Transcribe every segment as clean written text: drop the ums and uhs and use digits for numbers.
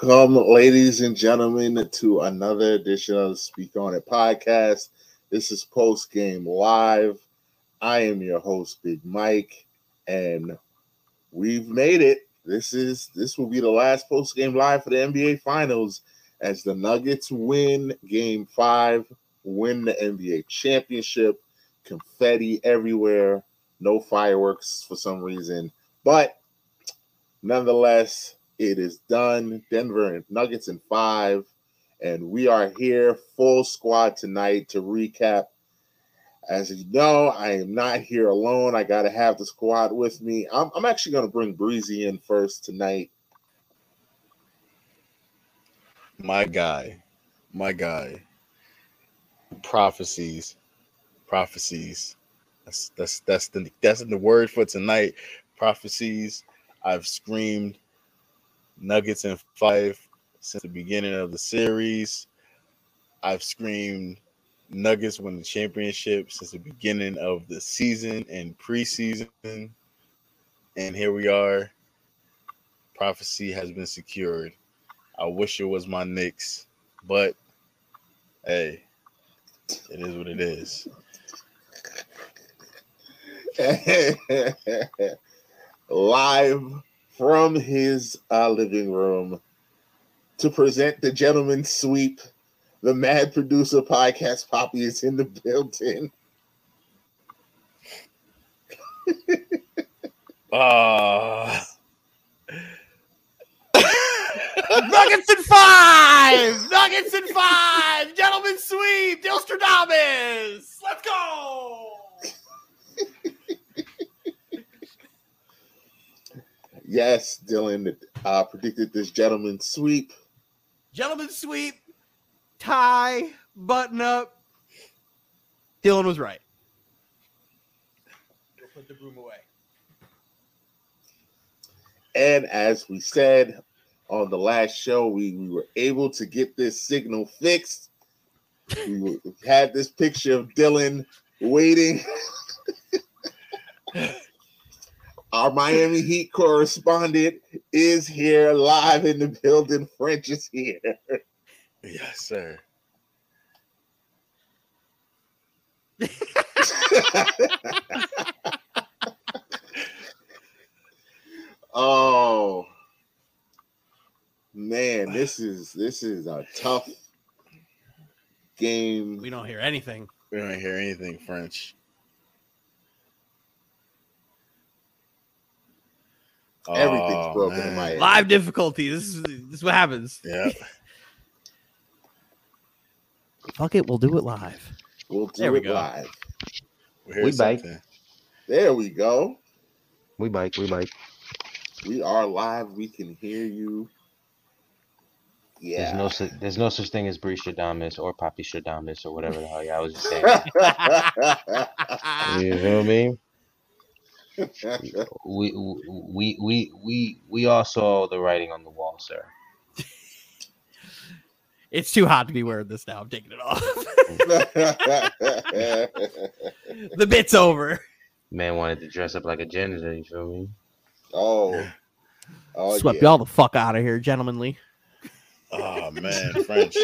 Welcome, ladies and gentlemen, to another edition of the Speak On It podcast. This is Post Game Live. I am your host, Big Mike, and we've made it. This will be the last Post Game Live for the NBA Finals as the Nuggets win Game 5, win the NBA championship. Confetti everywhere. No fireworks for some reason, but nonetheless, it is done. Denver and Nuggets in 5, and we are here full squad tonight to recap. As you know, I am not here alone. I got to have the squad with me. I'm actually going to bring Breezy in first tonight. My guy. Prophecies. That's the word for tonight. Prophecies. I've screamed Nuggets in 5 since the beginning of the series. I've screamed Nuggets win the championship since the beginning of the season and preseason. And here we are. Prophecy has been secured. I wish it was my Knicks, but hey, it is what it is. Live from his living room to present the gentleman's sweep. The Mad Producer Podcast Poppy is in the building. Nuggets in 5! Nuggets in 5! Gentlemen sweep! Dilstradamus! Let's go! Yes, Dylan predicted this gentleman's sweep. Gentleman's sweep. Tie, button up. Dylan was right. We'll put the broom away. And as we said on the last show, we were able to get this signal fixed. We had this picture of Dylan waiting. Our Miami Heat correspondent is here live in the building. French is here. Yes, sir. Oh man, this is a tough game. We don't hear anything. French. Everything's broken in Miami. Live difficulty. This is what happens. Yeah. Fuck it, we'll do it live. We'll do it live. We bike. There we go. We bike. We are live. We can hear you. Yeah. There's no such thing as Bree Shadamis or Poppy Shadamis or whatever the hell y'all was just saying. You feel me? We all saw the writing on the wall, sir. It's too hot to be wearing this now. I'm taking it off. The bit's over. Man wanted to dress up like a janitor, you feel me? Oh swept y'all the fuck out of here, gentlemanly. Oh, man, French.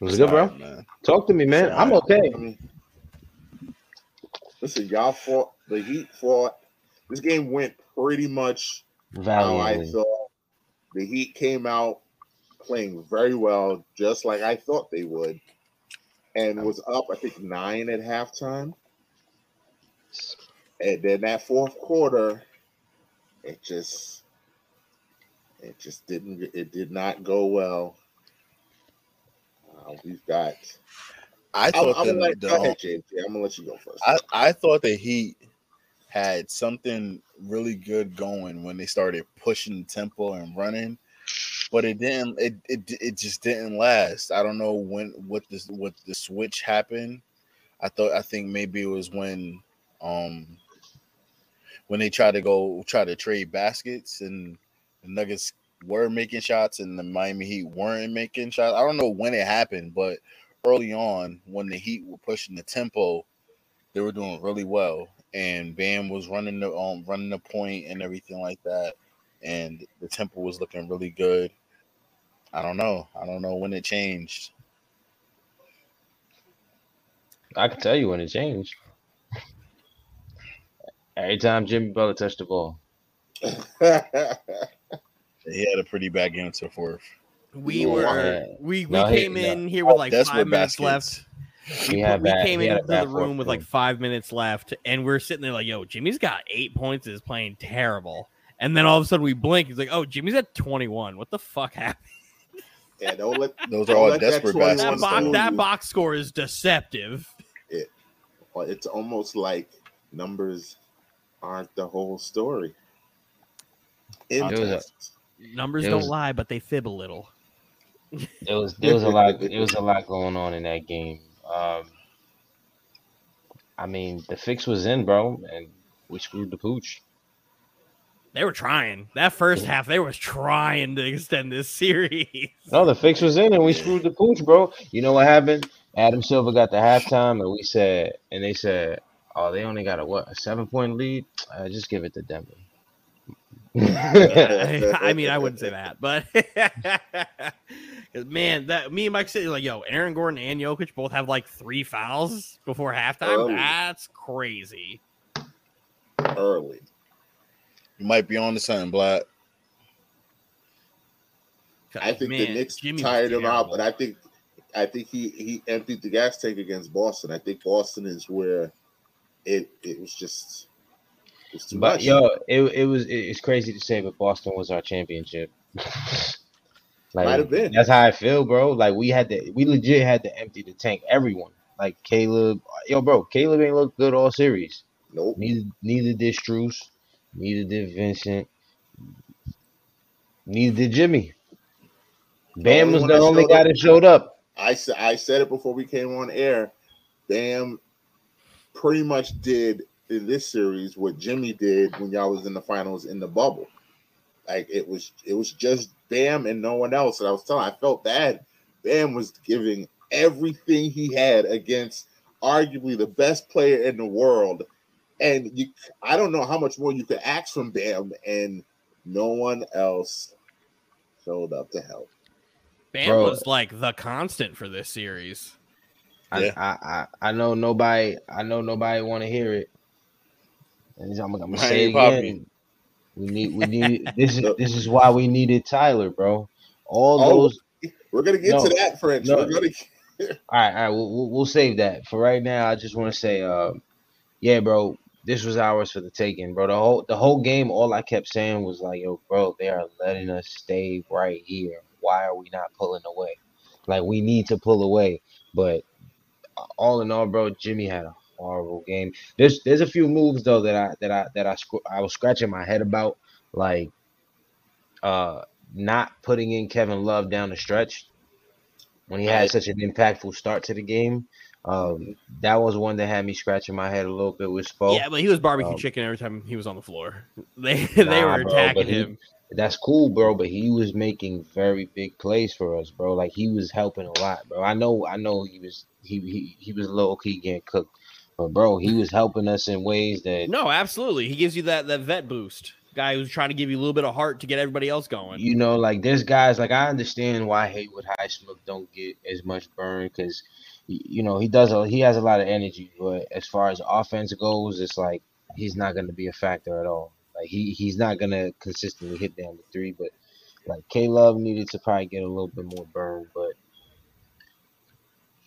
What's good, bro? Man. Talk to me, man. I'm okay. Listen, y'all fought. The Heat fought. This game went pretty much valiantly. How I thought. The Heat came out playing very well, just like I thought they would, and was up, I think, 9 at halftime. And then that fourth quarter, it did not go well. I'm gonna let you go first. I thought the Heat had something really good going when they started pushing the tempo and running, but it just didn't last. I don't know what the switch happened. I think maybe it was when they tried to trade baskets and the Nuggets were making shots and the Miami Heat weren't making shots. I don't know when it happened, but early on when the Heat were pushing the tempo, they were doing really well. And Bam was running the point and everything like that. and the tempo was looking really good. I don't know when it changed. I can tell you when it changed. Every time Jimmy Butler touched the ball. He had a pretty bad game to fourth. We came in here with like five minutes left. We came into the room with like 5 minutes left, and we're sitting there like, yo, Jimmy's got 8 points and is playing terrible. And then all of a sudden we blink. He's like, oh, Jimmy's at 21. What the fuck happened? Yeah, don't let those are all let desperate baskets. That box score is deceptive. It's almost like numbers aren't the whole story. Numbers don't lie, but they fib a little. There was a lot going on in that game. I mean, the fix was in, bro, and we screwed the pooch. They were trying. That first half, they was trying to extend this series. No, the fix was in, and we screwed the pooch, bro. You know what happened? Adam Silver got the halftime, and they said, oh, they only got a 7-point lead? Just give it to Denver. I mean, I wouldn't say that, but man, that me and Mike said, like, yo, Aaron Gordon and Jokic both have like 3 fouls before halftime. Early. That's crazy. Early, you might be on to something, Black. I think the Knicks tired him out, but I think he emptied the gas tank against Boston. I think Boston is where it was just. But yo, it's crazy to say, but Boston was our championship. Like, might have been. That's how I feel, bro. Like we legit had to empty the tank. Everyone, like Caleb, yo, bro. Caleb ain't looked good all series. Nope. Neither did Strus. Neither did Vincent. Neither did Jimmy. Bam was the only guy that showed up. I said it before we came on air. Bam pretty much did in this series what Jimmy did when y'all was in the finals in the bubble. Like it was just Bam and no one else. And I felt bad. Bam was giving everything he had against arguably the best player in the world. And I don't know how much more you could ask from Bam, and no one else showed up to help. Bam was like the constant for this series. Yeah. I know nobody want to hear it. And I'm gonna say it again. We need this is why we needed Tyler, bro. All right, we'll save that for right now. I just want to say, yeah, bro, this was ours for the taking, bro. The whole game, all I kept saying was like, yo, bro, they are letting us stay right here. Why are we not pulling away? Like, we need to pull away. But all in all, bro, Jimmy had a horrible game. There's a few moves though that I was scratching my head about, like not putting in Kevin Love down the stretch when he had such an impactful start to the game. That was one that had me scratching my head a little bit with Spo. Yeah, but he was barbecue chicken every time he was on the floor. They were attacking him. That's cool, bro, but he was making very big plays for us, bro. Like, he was helping a lot, bro. I know he was low-key getting cooked. But, bro, he was helping us in ways that... No, absolutely. He gives you that vet boost. Guy who's trying to give you a little bit of heart to get everybody else going. You know, like, there's guys... Like, I understand why Haywood Highsmith don't get as much burn because, you know, he has a lot of energy. But as far as offense goes, it's like he's not going to be a factor at all. Like, he's not going to consistently hit down the three. But, like, K-Love needed to probably get a little bit more burn. But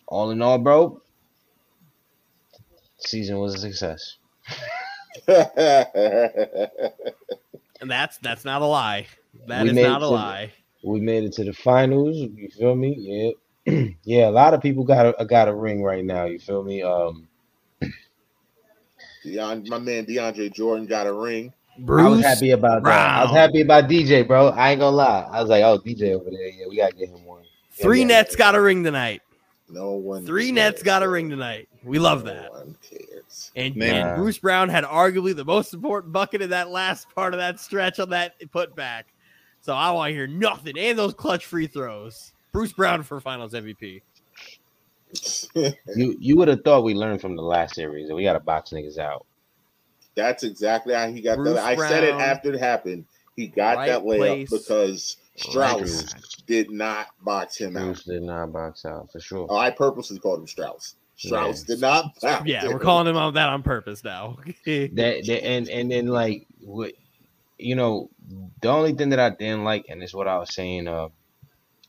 all in all, bro... season was a success. And that's not a lie. We made it to the finals. You feel me? Yeah. Yeah, a lot of people got a ring right now. You feel me? My man DeAndre Jordan got a ring. Bruce, I was happy about that. I was happy about DJ, bro. I ain't gonna lie. I was like, oh, DJ over there. Yeah, we gotta get him one. Three Nets got a ring tonight. No one. Three Nets got a ring tonight. We love that. No one cares. And Bruce Brown had arguably the most important bucket in that last part of that stretch on that putback. So I want to hear nothing. And those clutch free throws. Bruce Brown for Finals MVP. You would have thought we learned from the last series and we got to box niggas out. That's exactly how he got that. I said it after it happened. He got that layup because Strauss did not box him out. Strauss did not box out, for sure. Oh, I purposely called him Strauss. Strauss did not box out. We're calling him on that on purpose now. and then, like, what, you know, the only thing that I didn't like, and it's what I was saying when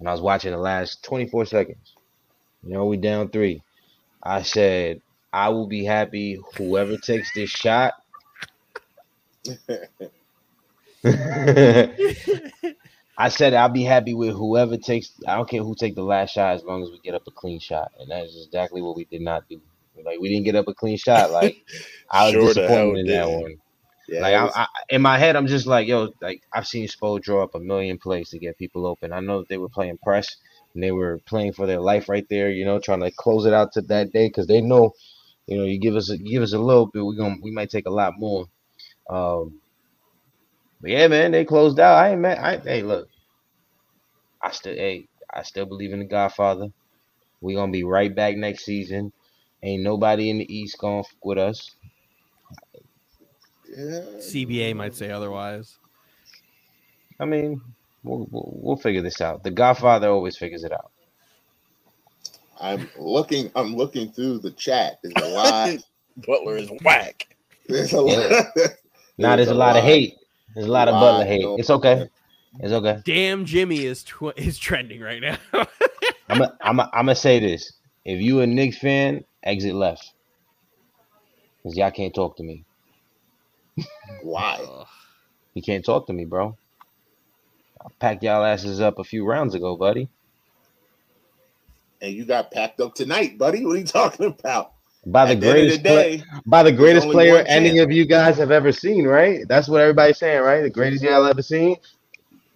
I was watching the last 24 seconds, you know, we down 3. I said, I will be happy whoever takes this shot. I said I'll be happy with whoever takes. I don't care who take the last shot as long as we get up a clean shot, and that's exactly what we did not do. Like, we didn't get up a clean shot. Like, I was disappointed in that one. Yeah, like, I in my head, I'm just like, yo, like, I've seen Spo draw up a million plays to get people open. I know that they were playing press and they were playing for their life right there, you know, trying to close it out to that day because they know, you know, you give us a little bit, we might take a lot more. But yeah, man, they closed out. I ain't mad. Hey, look, I still believe in the Godfather. We're gonna be right back next season. Ain't nobody in the East gonna fuck with us. CBA might say otherwise. I mean, we'll figure this out. The Godfather always figures it out. I'm looking through the chat. There's a lot. Butler is whack. There's a lot. Nah, there's a lot of hate. There's a lot of Butler hate. It's okay. It's okay. Damn, Jimmy is trending right now. I'm gonna say this. If you a Knicks fan, exit left. Because y'all can't talk to me. Why? You can't talk to me, bro. I packed y'all asses up a few rounds ago, buddy. And you got packed up tonight, buddy. What are you talking about? By the greatest player any of you guys have ever seen, right? That's what everybody's saying, right? The greatest y'all ever seen.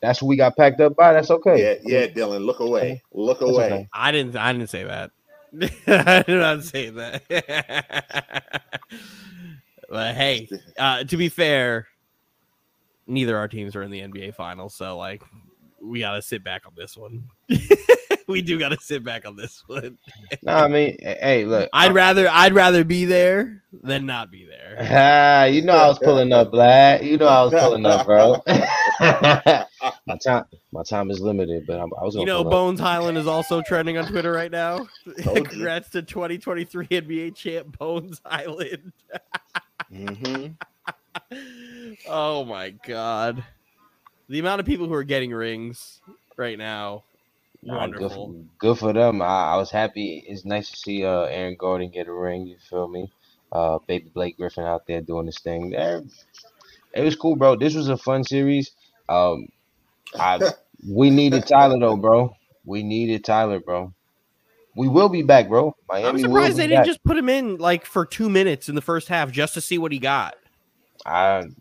That's what we got packed up by. That's okay. Yeah, Dylan, look away. Look away. Okay. I didn't say that. I did not say that. But hey, to be fair, neither our teams are in the NBA Finals, so like we gotta sit back on this one. We do got to sit back on this one. No, I mean, hey, look. I'd rather be there than not be there. You know I was pulling up, Black. You know I was pulling up, bro. My time is limited, but I was. You know, Bones Highland is also trending on Twitter right now. Congrats to 2023 NBA champ Bones Highland. Oh my God, the amount of people who are getting rings right now. Wonderful. Good for them. I was happy. It's nice to see Aaron Gordon get a ring. You feel me? Baby Blake Griffin out there doing his thing. It was cool, bro. This was a fun series. We needed Tyler, though, bro. We needed Tyler, bro. We will be back, bro. Miami, I'm surprised they didn't just put him in like for 2 minutes in the first half just to see what he got.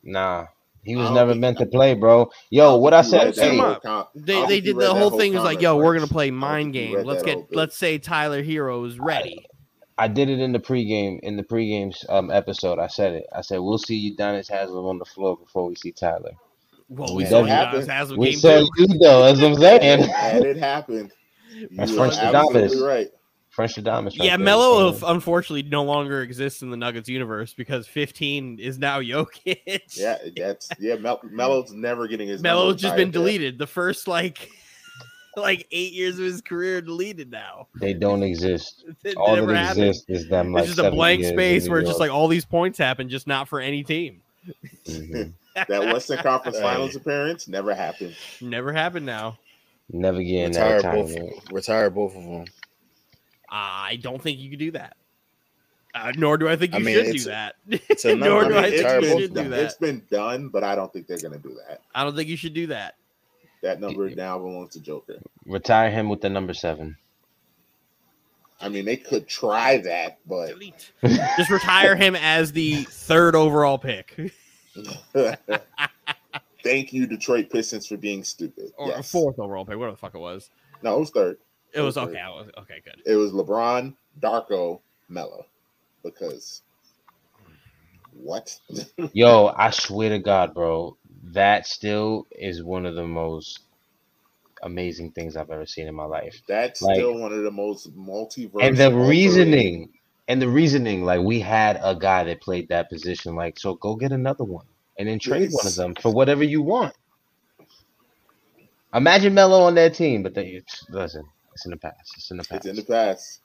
Nah. He was never meant to play, bro. Yo, what I said. They did the whole thing. It was like, yo, we're going to play mind game. Let's say Tyler Herro is ready. I did it in the pregame, episode. I said it. I said, we'll see Udonis Haslem on the floor before we see Tyler. Well, we saw Udonis Haslem. We saw you, though. That's what I'm saying. And it happened. That's French Udonis. Right. French Adamus. Yeah, Melo unfortunately no longer exists in the Nuggets universe because 15 is now Jokic. Melo's never getting his. Melo's just been deleted. The first like 8 years of his career deleted now. They don't exist. All that exists is them. Like, it's just a blank space where it's just like all these points happen, just not for any team. Mm-hmm. That Western Conference Finals appearance never happened. Never happened. Now. Never again. Retire both of them. I don't think you could do that. Nor do I think you should do that. Nor do I think you should do that. It's been done, but I don't think they're going to do that. I don't think you should do that. That number now belongs to Joker. Retire him with the number 7. I mean, they could try that, but... Delete. Just retire him as the 3rd overall pick. Thank you, Detroit Pistons, for being stupid. Or a 4th overall pick, whatever the fuck it was. No, it was 3rd. It was okay. Okay, good. It was LeBron, Darko, Melo, because what? Yo, I swear to God, bro, that still is one of the most amazing things I've ever seen in my life. That's like, still one of the most multiverse. And the reasoning, like we had a guy that played that position, like so, go get another one and then trade one of them for whatever you want. Imagine Melo on that team, but they listen. It's in the past.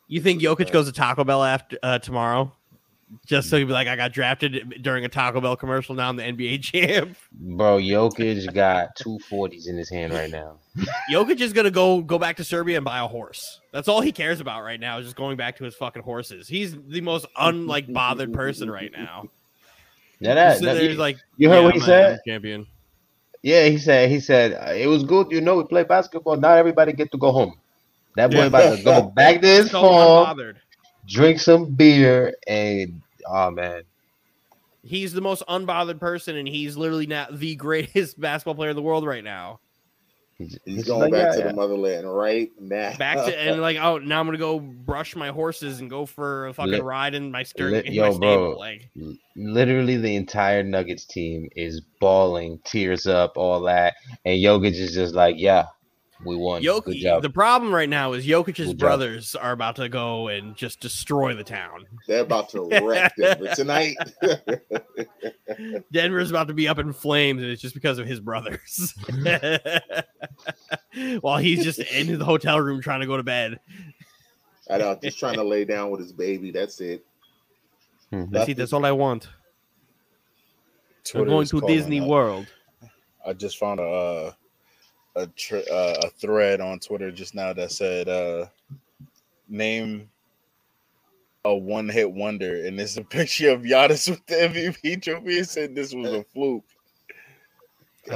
You think Jokic goes to Taco Bell after tomorrow? Just so he'd be like, I got drafted during a Taco Bell commercial. Now I'm the NBA champ. Bro, Jokic got 240s in his hand right now. Jokic is going to go back to Serbia and buy a horse. That's all he cares about right now is just going back to his fucking horses. He's the most bothered person right now. You heard what he said? Champion. Yeah, he said, it was good. You know, we play basketball. Not everybody get to go home. That boy about to go back to his farm. Drink some beer and man, he's the most unbothered person, and he's literally not the greatest basketball player in the world right now. He's going back to the motherland right now. Back to now I'm gonna go brush my horses and go for a fucking ride in my sturdy. Yo, bro, literally the entire Nuggets team is bawling, tears up, all that, and Jokic is just like, yeah. We won. The problem right now is Jokic's brothers are about to go and just destroy the town. They're about to wreck Denver tonight. Denver's about to be up in flames, and it's just because of his brothers. While he's just in the hotel room trying to go to bed. I know, just trying to lay down with his baby. That's it. Mm-hmm. That's it. That's all I want. We're going to Disney World. I just found a thread on Twitter just now that said name a one-hit wonder, and it's a picture of Giannis with the MVP trophy. It said this was a fluke. I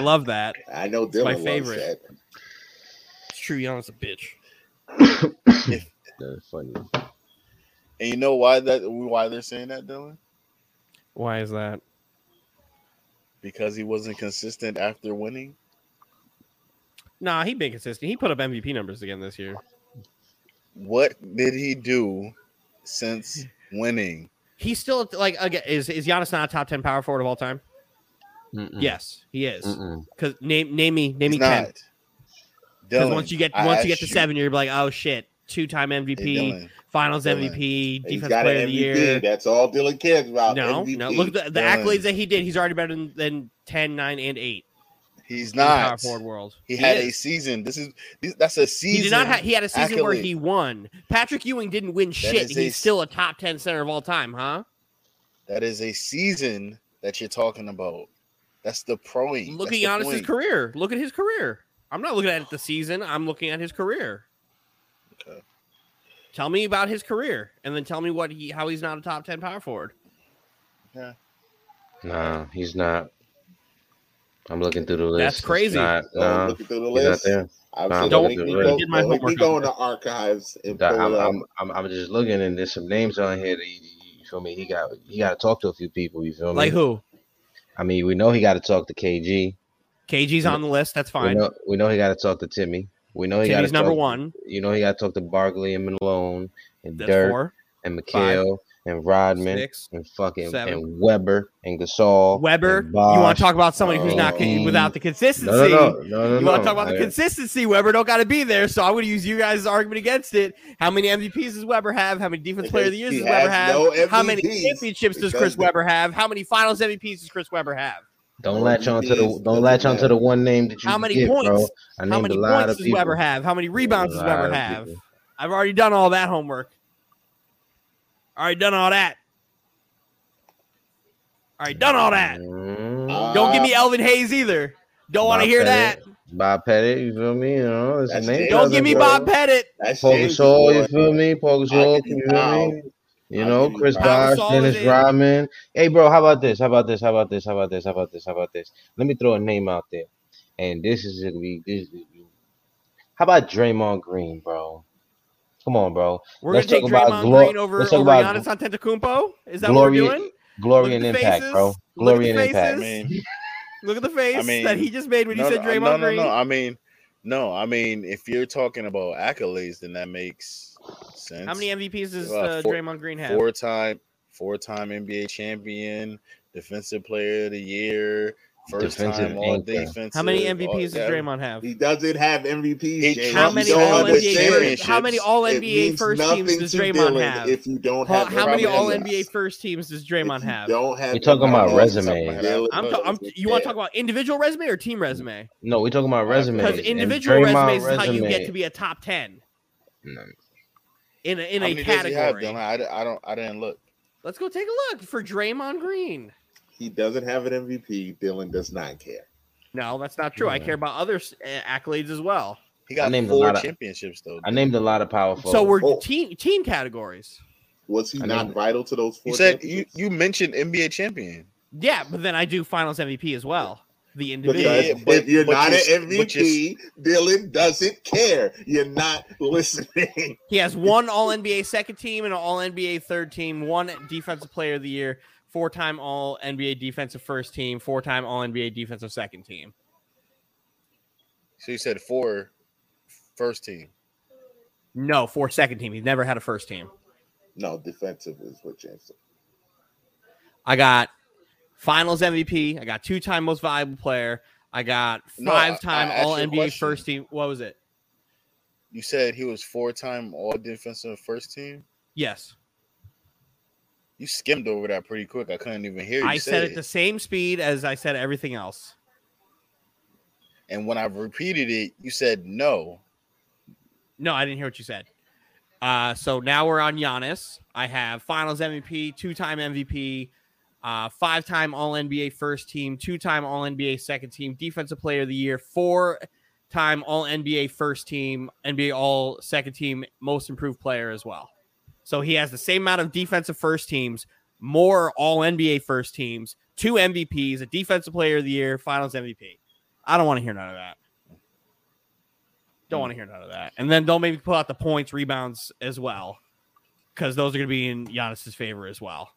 love that. I know Dylan loves favorite. That. It's true, Giannis a bitch. That's funny. And you know why they're saying that, Dylan? Why is that? Because he wasn't consistent after winning. Nah, he been consistent. He put up MVP numbers again this year. What did he do since winning? He's still is Giannis not a top 10 power forward of all time? Mm-mm. Yes, he is. Because name me 10. Because once you get to 7, you're like, oh shit, 2-time MVP, Finals MVP, Defense Player of the Year. That's all Dylan cares about. No. Look at the accolades that he did. He's already better than 10, 9, and 8. He's not. The power forward world. He had a season. That's a season. He did not. He had a season accolade where he won. Patrick Ewing didn't win shit. He's still a top 10 center of all time, huh? That is a season that you're talking about. That's the proing. Look at Giannis's career. Look at his career. I'm not looking at the season. I'm looking at his career. Okay. Tell me about his career, and then tell me how he's not a top 10 power forward. Yeah. No, he's not. I'm looking through the list. That's crazy. I'm looking through the list. We go in the archives. And I'm just looking, and there's some names on here. You feel me? He got to talk to a few people. You feel me? Like who? I mean, we know he got to talk to KG. KG's on the list. That's fine. We know he got to talk to Timmy. We know he's number one. You know he got to talk to Barkley and Malone and Dirk 4, and McHale 5, and Rodman 6, and fucking 7, and Webber and Gasol. Webber, and Bosch, you want to talk about somebody who's not without the consistency? No, want to talk about the consistency? Webber don't got to be there, so I'm going to use you guys' argument against it. How many MVPs does Webber have? How many Defensive Player of the Year does Webber have? No, how many championships does Chris Webber have? How many Finals MVPs does Chris Webber have? Don't latch onto the one name that you. How many points? Bro. How many points does Webber have? How many rebounds does Webber have? I've already done all that homework. Already done all that. Don't give me Elvin Hayes either. Don't want to hear that. Bob Pettit, you feel me? You know, it's a name. Don't give me Bob Pettit. Paul Gasol, you feel me? You know, Chris Bosh, Dennis Rodman. Hey, bro, how about this? Let me throw a name out there. And this is going to be how about Draymond Green, bro? Come on, bro. We're going to take Draymond Green over Giannis Antetokounmpo? Is that what we're doing? Glory and impact, bro. Glory and impact, man. Look at the face that he just made when you said Draymond Green. I mean, if you're talking about accolades, then that makes sense. How many MVPs does Draymond Green have? Four-time NBA champion, Defensive Player of the Year, First defensive time all defense. How many MVPs does Draymond have? He doesn't have MVPs. How many All-NBA first teams does Draymond have? If you don't have, how many All-NBA first teams does Draymond have? Don't have. You're talking about resume. You want to talk about individual resume or team resume? No, we're talking about resume. Because individual resumes is how you get to be a top 10. In a category. I didn't look. Let's go take a look for Draymond Green. He doesn't have an MVP. Dylan does not care. No, that's not true. I care about other accolades as well. He got named 4 championships, though. I named a lot of powerful. So we're team categories. Was he not vital to those 4? You said you mentioned NBA champion. Yeah, but then I do Finals MVP as well. The individual. But if you're not an MVP, Dylan doesn't care. You're not listening. He has 1 All-NBA second team and an All-NBA third team, 1 Defensive Player of the Year, 4-time All-NBA defensive first team, 4-time All-NBA defensive second team. So you said 4 first team? No, 4 second team. He's never had a first team. No, defensive is what James said. I got Finals MVP. I got 2-time most valuable player. I got 5-time All-NBA first team. What was it? You said he was 4-time All-Defensive first team? Yes. You skimmed over that pretty quick. I couldn't even hear you. I said it the same speed as I said everything else. And when I repeated it, you said no. No, I didn't hear what you said. So now we're on Giannis. I have Finals MVP, 2-time MVP, 5-time All-NBA first team, 2-time All-NBA second team, Defensive Player of the Year, 4-time All-NBA first team, NBA All second team, most improved player as well. So he has the same amount of defensive first teams, more All-NBA first teams, 2 MVPs, a Defensive Player of the Year, Finals MVP. I don't want to hear none of that. Don't want to hear none of that. And then don't make me pull out the points, rebounds as well, because those are going to be in Giannis's favor as well.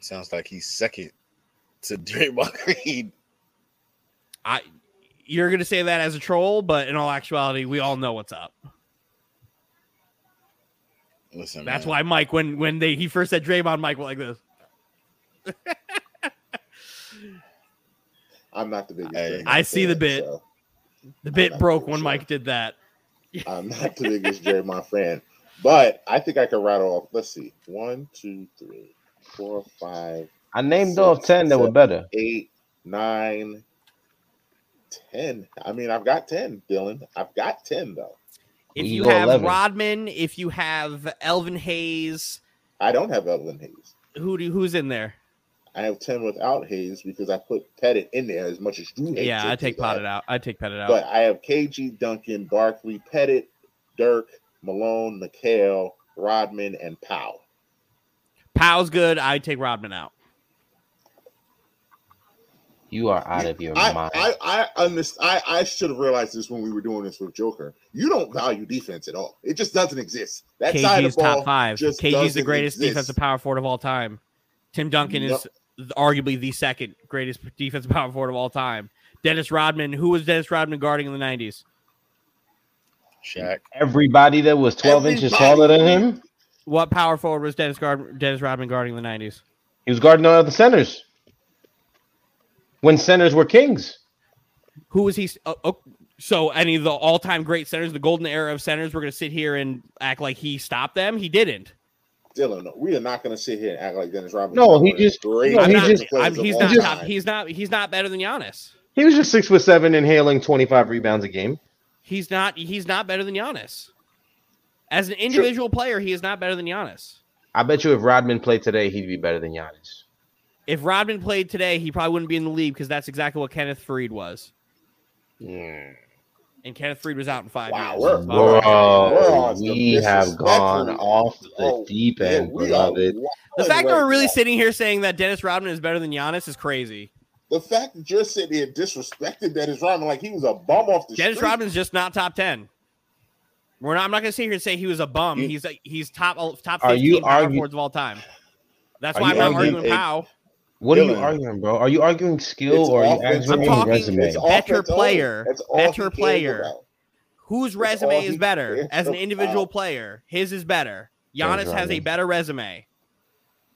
Sounds like he's second to Draymond Green. You're going to say that as a troll, but in all actuality, we all know what's up. Listen, that's why Mike, when he first said Draymond, Mike went like this. I'm not the biggest. I see the bit. So the bit broke when Mike did that. I'm not the biggest Draymond fan, but I think I can rattle off. Let's see, 1, 2, 3, 4, 5. I named off 10 that were better. 8, 9, 10. I mean, I've got 10, Dylan. I've got 10 though. If you have 11. Rodman, if you have Elvin Hayes. I don't have Elvin Hayes. Who's in there? I have 10 without Hayes because I put Pettit in there as much as you hate. Yeah, I take Pettit out. But I have KG, Duncan, Barkley, Pettit, Dirk, Malone, McHale, Rodman, and Powell. Powell's good. I take Rodman out. You are out of your mind. I should have realized this when we were doing this with Joker. You don't value defense at all. It just doesn't exist. That KG's side of ball top 5. KG's the greatest defensive power forward of all time. Tim Duncan is arguably the second greatest defensive power forward of all time. Dennis Rodman. Who was Dennis Rodman guarding in the 90s? Shaq. Everybody that was 12 inches taller than him. What power forward was Dennis Rodman guarding in the 90s? He was guarding all the centers. When centers were kings. Who was he? So any of the all-time great centers, the golden era of centers, we're going to sit here and act like he stopped them? He didn't. Dylan, no, we are not going to sit here and act like Dennis Rodman. No, he just... He's not better than Giannis. He was just 6'7", inhaling 25 rebounds a game. He's not better than Giannis. As an individual player, he is not better than Giannis. I bet you if Rodman played today, he'd be better than Giannis. If Rodman played today, he probably wouldn't be in the league because that's exactly what Kenneth Faried was. Yeah. And Kenneth Faried was out in 5 years. Bro, we have gone off the deep end, beloved. The fact that we're really sitting here saying that Dennis Rodman is better than Giannis is crazy. The fact that you're sitting here disrespecting Dennis Rodman like he was a bum off the street. Dennis Rodman's just not top 10. I'm not going to sit here and say he was a bum. He's top 15 power forwards of all time. That's why I'm not arguing Powell. What Dylan, are you arguing, bro? Are you arguing skill or are you arguing resume? Better player. Whose resume is better as an individual player? His is better. Giannis has a better resume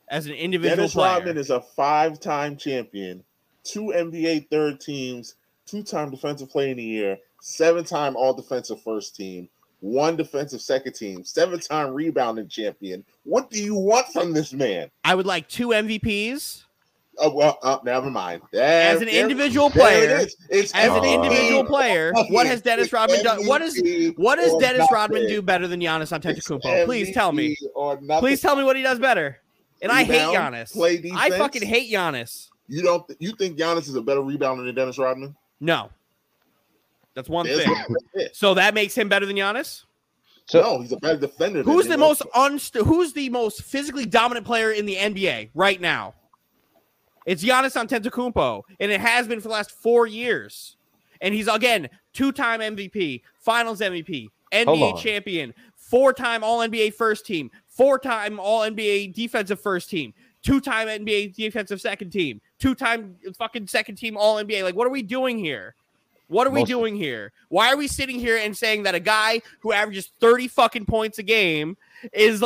as an individual player. Dennis Rodman is a 5-time champion, two NBA third teams, two-time defensive player of the year, seven-time all-defensive first team, one defensive second team, seven-time rebounding champion. What do you want from this man? I would like two MVPs. Oh, well, never mind. As an individual player, what has Dennis Rodman done? What does Dennis Rodman do better than Giannis Antetokounmpo? Please tell me. Please tell me what he does better. And I hate Giannis. I fucking hate Giannis. You don't? You think Giannis is a better rebounder than Dennis Rodman? No. That's one thing. So that makes him better than Giannis? No, he's a better defender. Who's the most physically dominant player in the NBA right now? It's Giannis Antetokounmpo, and it has been for the last 4 years. And he's, again, two-time MVP, Finals MVP, NBA champion, four-time All-NBA first team, four-time All-NBA defensive first team, two-time NBA defensive second team, two-time fucking second team All-NBA. Like, what are we doing here? What are we doing here? Why are we sitting here and saying that a guy who averages 30 fucking points a game is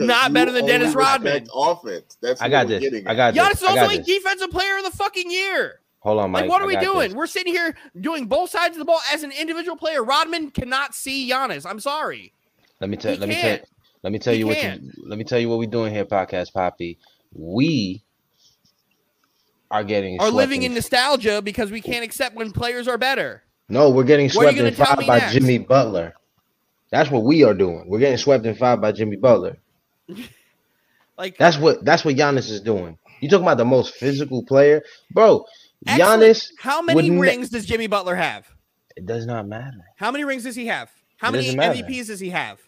not better than Dennis Rodman? Offense. That's I got this. I got this. Giannis is also a defensive player of the fucking year. Hold on, Mike. Like, what are we doing? We're sitting here doing both sides of the ball as an individual player. Rodman cannot see Giannis. I'm sorry. Let me tell you what we're doing here, Podcast Poppy. We are getting are living in nostalgia because we can't accept when players are better. No, we're getting swept in five by Jimmy Butler. That's what we are doing. We're getting swept in five by Jimmy Butler. Like that's what Giannis is doing. You talking about the most physical player, bro? Giannis. How many rings does Jimmy Butler have? It does not matter. How many rings does he have? How many MVPs does he have?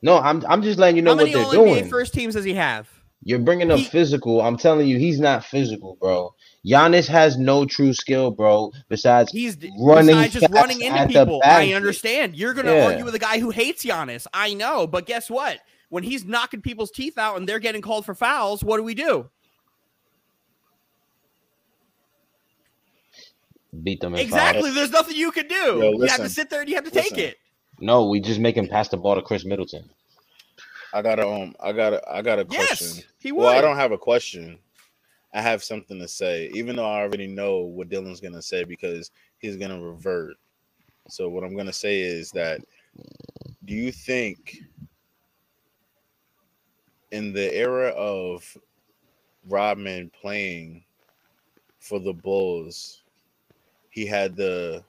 No, I'm just letting you know what they're doing. How many All-NBA first teams does he have? You're bringing up physical. I'm telling you, he's not physical, bro. Giannis has no true skill, bro. Besides, running into people. I understand. You're gonna argue with a guy who hates Giannis. I know, but guess what? When he's knocking people's teeth out and they're getting called for fouls, what do we do? Beat them. Exactly. There's nothing you can do. Yo, you have to sit there and you have to take it. No, we just make him pass the ball to Chris Middleton. I got a question. Yes, he would. Well, I don't have a question. I have something to say, even though I already know what Dylan's gonna say because he's gonna revert. So what I'm gonna say is that, do you think in the era of Rodman playing for the Bulls, he had the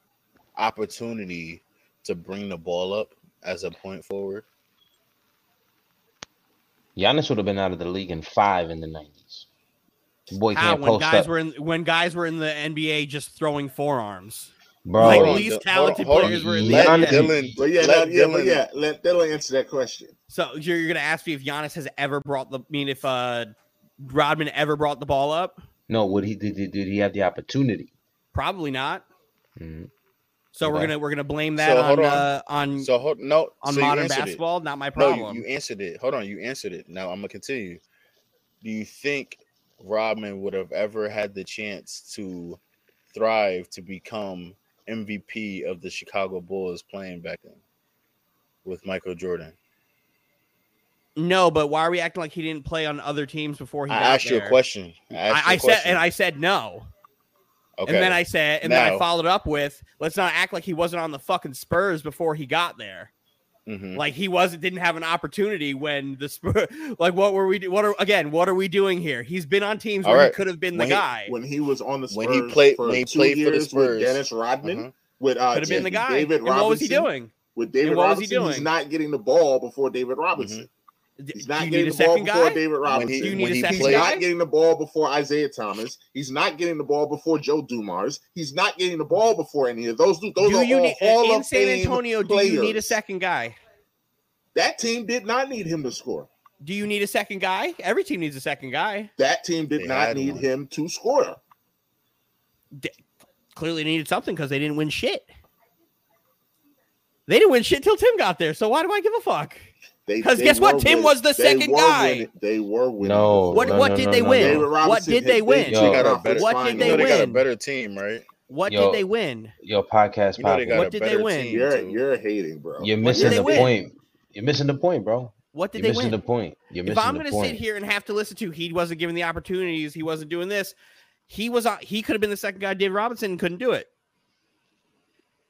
opportunity to bring the ball up as a point forward? Giannis would have been out of the league in five in the 90s. Boy, can't post up. When guys were in the NBA just throwing forearms. Bro, like least talented players were in the NBA. Let Dylan answer that question. So you're gonna ask me if Giannis has ever brought the Rodman ever brought the ball up? No, did he have the opportunity? Probably not. Mm-hmm. So we're gonna blame that on modern basketball. Not my problem. No, you answered it. Hold on, you answered it. Now I'm gonna continue. Do you think Rodman would have ever had the chance to thrive to become MVP of the Chicago Bulls playing back then with Michael Jordan? No, but why are we acting like he didn't play on other teams before he? I said no. Okay. And then I said, then I followed up with, let's not act like he wasn't on the fucking Spurs before he got there. Mm-hmm. Like he didn't have an opportunity when the Spurs. Like what are we doing here? He's been on teams where he could have been the guy when he was on the Spurs. When he played for the Spurs, with Dennis Rodman could have been the guy. David Robinson. What was he doing? With David Robinson, he's not getting the ball before David Robinson. Mm-hmm. He's not getting the ball before David Robinson. He's not getting the ball before Isaiah Thomas. He's not getting the ball before Joe Dumars. He's not getting the ball before any of those. In San Antonio, do you need a second guy? That team did not need him to score. Do you need a second guy? Every team needs a second guy. That team did not need him to score. They clearly needed something because they didn't win shit. They didn't win shit till Tim got there. So why do I give a fuck? Because guess what? Tim was the second guy. They were winning. No, what did they win? What did they win? What did they win? They got a better team, right? What did they win? Yo, Podcast Poppy. What did they win? You're hating, bro. You're missing the point. You're missing the point, bro. What did they win? You're missing the point. If I'm going to sit here and have to listen to he wasn't given the opportunities, he wasn't doing this, He could have been the second guy. David Robinson couldn't do it.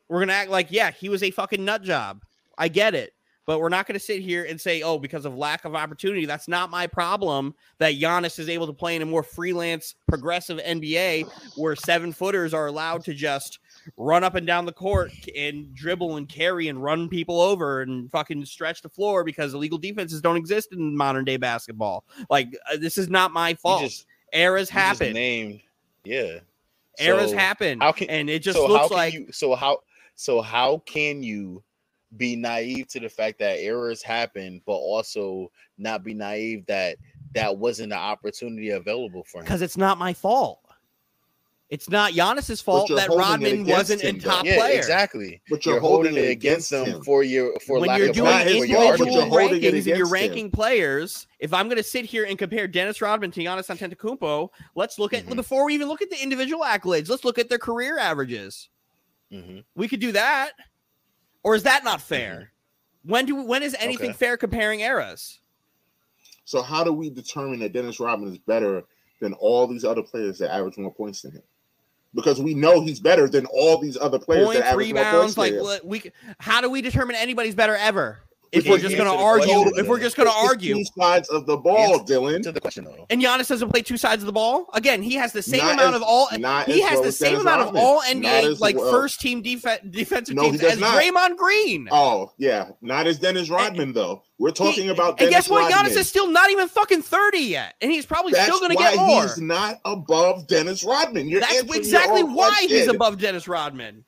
We're going to act like, yeah, he was a fucking nut job. I get it. But we're not going to sit here and say, oh, because of lack of opportunity, that's not my problem that Giannis is able to play in a more freelance, progressive NBA where seven-footers are allowed to just run up and down the court and dribble and carry and run people over and fucking stretch the floor because illegal defenses don't exist in modern-day basketball. Like, this is not my fault. Eras happen. Yeah. Eras happen. And it just looks like... So how can you be naive to the fact that errors happen, but also not be naive that that wasn't an opportunity available for him? Because it's not my fault. It's not Giannis's fault that Rodman wasn't a top player. Exactly. But you're holding it against them for lack of rankings. If you're ranking players, if I'm going to sit here and compare Dennis Rodman to Giannis Antetokounmpo, let's look at before we even look at the individual accolades. Let's look at their career averages. We could do that. Or is that not fair? When is anything fair comparing eras? So how do we determine that Dennis Rodman is better than all these other players that average more points than him? Because we know he's better than all these other players that average more points than him. How do we determine anybody's better ever? If we're just going to argue, two sides of the ball, Dylan. To the question, though. And Giannis doesn't play two sides of the ball. Again, he has the same amount of all. He has the same amount of all NBA like first team defensive teams as Draymond Green. Oh yeah, not as Dennis Rodman though. We're talking about. And guess what? Giannis is still not even fucking 30 yet, and he's probably still going to get more. He's not above Dennis Rodman. That's exactly why he's above Dennis Rodman.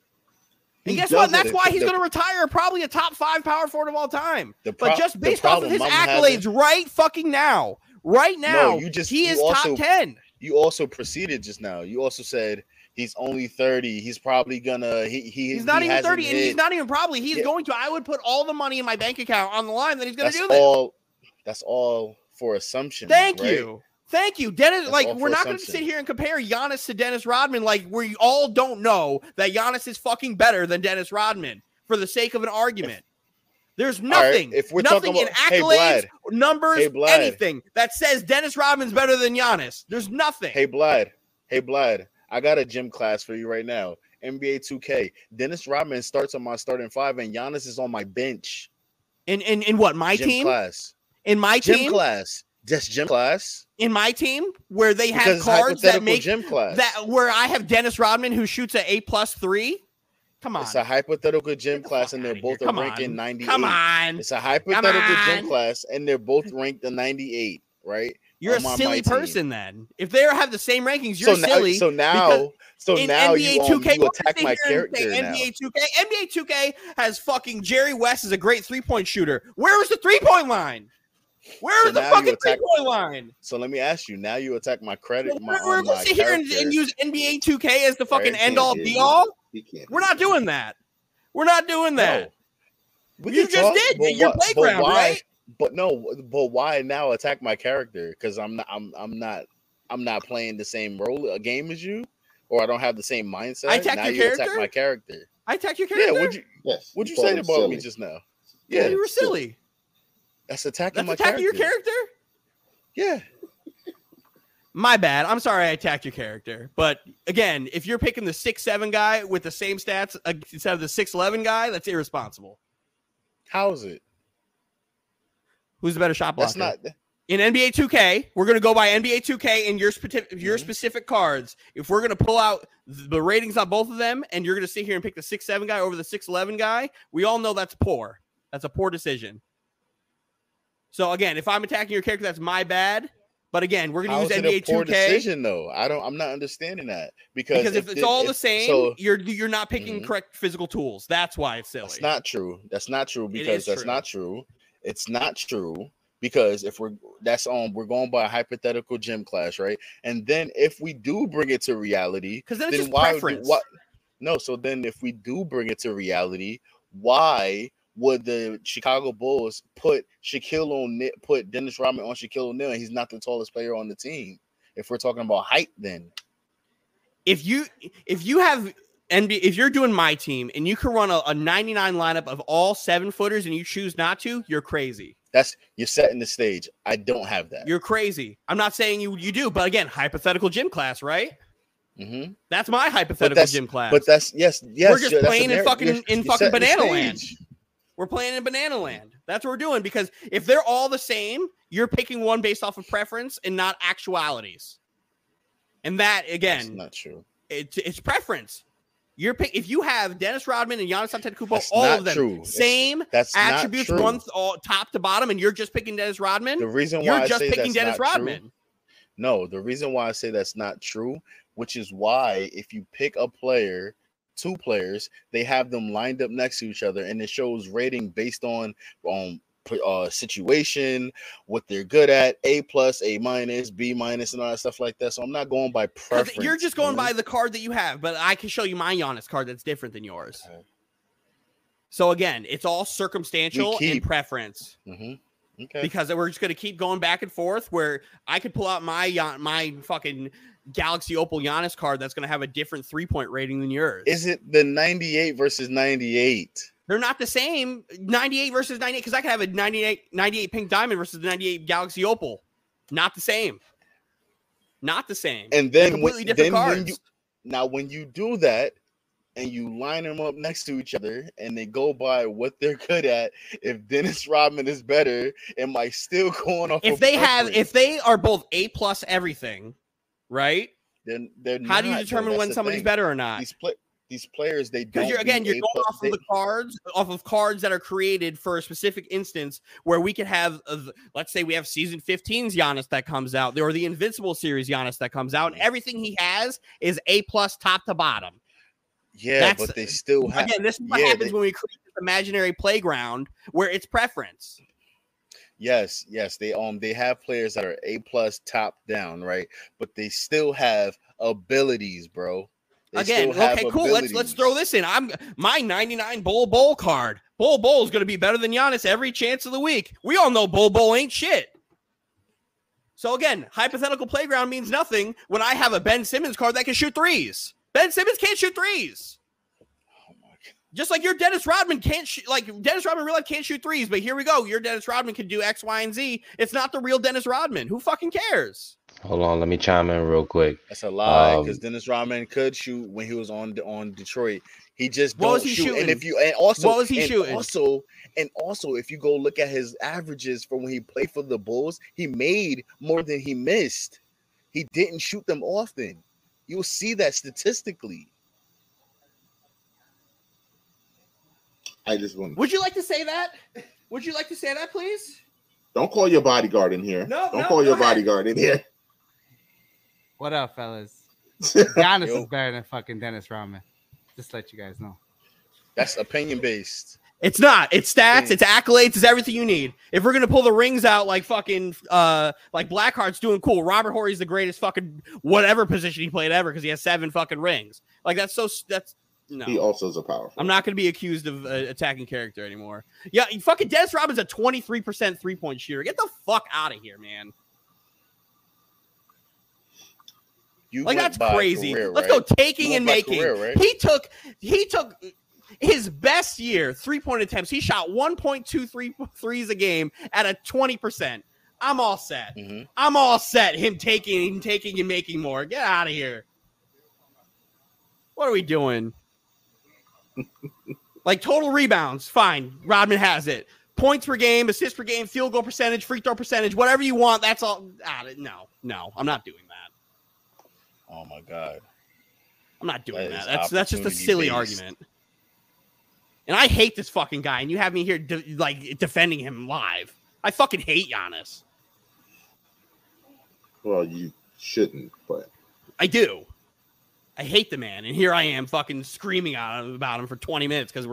And guess what? That's why he's going to retire probably a top 5 power forward of all time. But just based off of his accolades right fucking now, he is top 10. You also proceeded just now. You also said he's only 30. He's probably going to he's not even 30 and he's not even probably. He's going to. I would put all the money in my bank account on the line that he's going to do that. That's all for assumption. Thank you. Thank you, Dennis. That's like, we're not going to sit here and compare Giannis to Dennis Rodman. Like, we all don't know that Giannis is fucking better than Dennis Rodman for the sake of an argument. There's nothing, if we're nothing in accolades, numbers, anything that says Dennis Rodman's better than Giannis. There's nothing. Hey, Blad, I got a gym class for you right now. NBA 2K. Dennis Rodman starts on my starting 5, and Giannis is on my bench. In what? My gym team? Class. In my gym team? Class. Just gym class in my team where they have cards that make gym class that where I have Dennis Rodman who shoots an 8+3. Come on, it's a hypothetical gym class and they're both ranked in 98. Come on, it's a hypothetical gym class and they're both ranked in 98. Right? You're a silly person then. If they have the same rankings, you're silly. So now NBA 2K, you attack my character. NBA 2K, NBA 2K has fucking Jerry West is a great 3-point shooter. Where was the 3-point line? Where is the fucking 3-point line? So let me ask you. Now you attack my credit. We're going to sit here and use NBA 2K as the fucking end-all, be-all? We're not doing that. We're not doing that. No. You just did. Your playground, right? But no. But why now attack my character? Because I'm not playing the same role, a game as you, or I don't have the same mindset. I attack your character. Attack my character. I attack your character. Yeah. What'd you say about me just now? Yeah, you were silly. That's attacking your character? Yeah. My bad. I'm sorry I attacked your character. But again, if you're picking the 6'7" guy with the same stats instead of the 6'11" guy, that's irresponsible. How is it? Who's the better shot blocker? That's not... In NBA 2K, we're going to go by NBA 2K and your specific cards. If we're going to pull out the ratings on both of them and you're going to sit here and pick the 6'7" guy over the 6'11" guy, we all know that's poor. That's a poor decision. So again, if I'm attacking your character, that's my bad. But again, we're going to use NBA 2K. Poor decision, though. I'm not understanding that because if it's all the same, you're not picking correct physical tools. That's why it's silly. That's not true. That's not true because that's not true. It's not true because if we're going by a hypothetical gym class, right? And then if we do bring it to reality, because then it's just preference. No, so then if we do bring it to reality, why would the Chicago Bulls put Dennis Rodman on Shaquille O'Neal, and he's not the tallest player on the team? If we're talking about height, then if you have NBA, if you're doing my team and you can run a 99 lineup of all 7-footers and you choose not to, you're crazy. You're setting the stage. I don't have that. You're crazy. I'm not saying you do, but again, hypothetical gym class, right? Mm-hmm. That's my hypothetical gym class. But that's yes. We're just playing in fucking banana land. We're playing in banana land. That's what we're doing, because if they're all the same, you're picking one based off of preference and not actualities. And that again, that's not true. It's preference. You're pick if you have Dennis Rodman and Giannis Antetokounmpo, that's all of them true. Same that's attributes, one top to bottom, and you're just picking Dennis Rodman. The reason why you're just picking Dennis Rodman. True. No, the reason why I say that's not true, which is why if you pick a player, two players, they have them lined up next to each other, and it shows rating based on situation, what they're good at, A plus, A minus, B minus, and all that stuff like that. So I'm not going by preference. You're just going by the card that you have, but I can show you my Giannis card that's different than yours. Okay. So again, it's all circumstantial and preference. Mm-hmm. Okay. Because we're just going to keep going back and forth, where I could pull out my fucking Galaxy Opal Giannis card that's going to have a different three-point rating than yours. Is it the 98 versus 98? They're not the same. 98 versus 98, because I could have a 98 Pink Diamond versus the 98 Galaxy Opal. Not the same. Not the same. And then completely different cards. When you do that, and you line them up next to each other, and they go by what they're good at. If Dennis Rodman is better, am I still going off? If they are both A plus everything, right? Then how do you determine when somebody's better or not? These players, they don't. You're going off of the cards, off of cards that are created for a specific instance, where we could have, let's say we have season 15's Giannis that comes out, or the Invincible series Giannis that comes out, and everything he has is A plus top to bottom. Yeah, but they still have. Again, this is what happens when we create this imaginary playground where it's preference. Yes, they have players that are A plus top down, right? But they still have abilities, bro. Again, okay, cool. Let's throw this in. My 99 Bol card. Bol is going to be better than Giannis every chance of the week. We all know Bol ain't shit. So again, hypothetical playground means nothing when I have a Ben Simmons card that can shoot threes. Ben Simmons can't shoot threes. Oh my God. Just like your Dennis Rodman can't shoot, like Dennis Rodman in real life can't shoot threes, but here we go. Your Dennis Rodman can do X, Y, and Z. It's not the real Dennis Rodman. Who fucking cares? Hold on, let me chime in real quick. That's a lie, because Dennis Rodman could shoot when he was on Detroit. He just don't shoot. And if you also if you go look at his averages for when he played for the Bulls, he made more than he missed. He didn't shoot them often. You'll see that statistically. I just want. Would you like to say that? Would you like to say that, please? Don't call your bodyguard in here. No, don't call your bodyguard in here. What up, fellas? Giannis is better than fucking Dennis Rodman. Just to let you guys know. That's opinion based. It's not. It's stats. It's accolades. It's everything you need. If we're gonna pull the rings out like fucking like Blackheart's doing, cool. Robert Horry's the greatest fucking whatever position he played ever because he has 7 fucking rings. Like that's no. He also is a powerful. I'm not gonna be accused of attacking character anymore. Yeah, fucking Dennis Rodman's a 23% 3-point shooter. Get the fuck out of here, man. That's crazy. Career, right? Let's go taking and making. Career, right? He took. His best year, 3-point attempts, he shot 1.23 threes a game at a 20%. I'm all set. Mm-hmm. I'm all set. Him taking and making more. Get out of here. What are we doing? Like total rebounds, fine. Rodman has it. Points per game, assists per game, field goal percentage, free throw percentage, whatever you want. That's all. No, I'm not doing that. Oh my God, I'm not doing that. That's just a silly argument. And I hate this fucking guy, and you have me here defending him live. I fucking hate Giannis. Well, you shouldn't, but I do. I hate the man, and here I am fucking screaming about him for 20 minutes because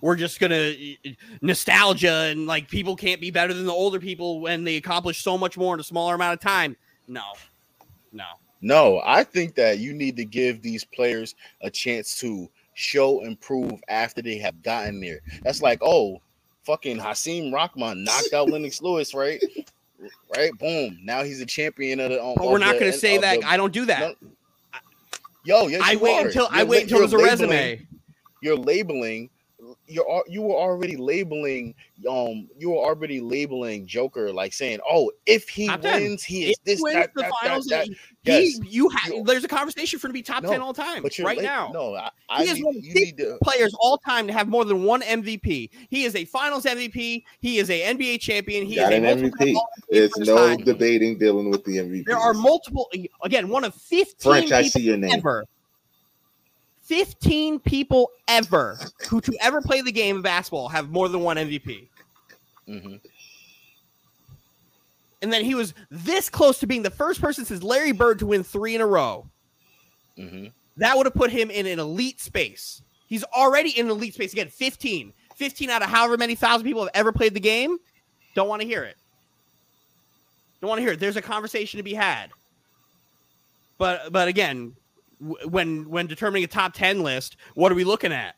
we're just gonna nostalgia and like people can't be better than the older people when they accomplish so much more in a smaller amount of time. No. I think that you need to give these players a chance to show improve after they have gotten there. That's like, oh, fucking Hakeem Rockman knocked out Lennox Lewis, right? Right, boom. Now he's a champion of the. But we're not going to say that. I don't do that. Yes, I wait until it was a resume. You're labeling you were already labeling Joker, like saying, "Oh, if he wins, he is this." There's a conversation for him to be top 10 all time right now. No, he is one of the six players all time to have more than one MVP. He is a Finals MVP. He is a NBA champion. He got is an MVP. There's no debating dealing with the MVP. There are multiple. Again, one of 15 French, I see your name. Ever. 15 people ever who to ever play the game of basketball have more than one MVP. Mm-hmm. And then he was this close to being the first person since Larry Bird to win 3 in a row. Mm-hmm. That would have put him in an elite space. He's already in an elite space. Again, 15 out of however many thousand people have ever played the game. Don't want to hear it. There's a conversation to be had. But again, when determining a top 10 list, what are we looking at?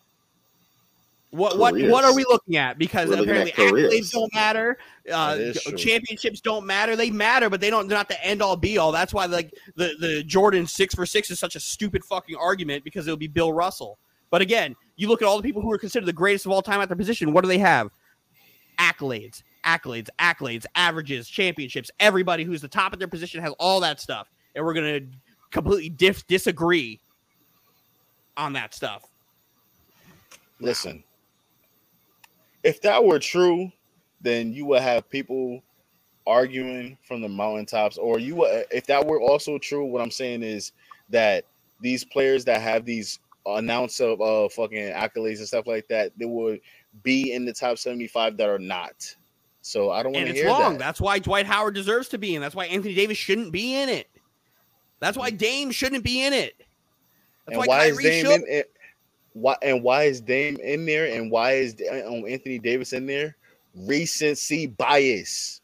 What are we looking at? Because apparently accolades don't matter, championships don't matter. They matter, but they're not the end all be all. That's why like the Jordan 6 for 6 is such a stupid fucking argument, because it'll be Bill Russell. But again, you look at all the people who are considered the greatest of all time at their position. What do they have? Accolades, averages, championships. Everybody who's the top at their position has all that stuff, and we're gonna completely disagree on that stuff. Listen, if that were true, then you would have people arguing from the mountaintops. Or if that were also true, what I'm saying is that these players that have these announced of fucking accolades and stuff like that, they would be in the top 75 that are not. So I don't want to hear that. And it's wrong. That's why Dwight Howard deserves to be in. That's why Anthony Davis shouldn't be in it. That's why Dame shouldn't be in it. That's why Kyrie should. Why is Dame in there? And why is Anthony Davis in there? Recency bias.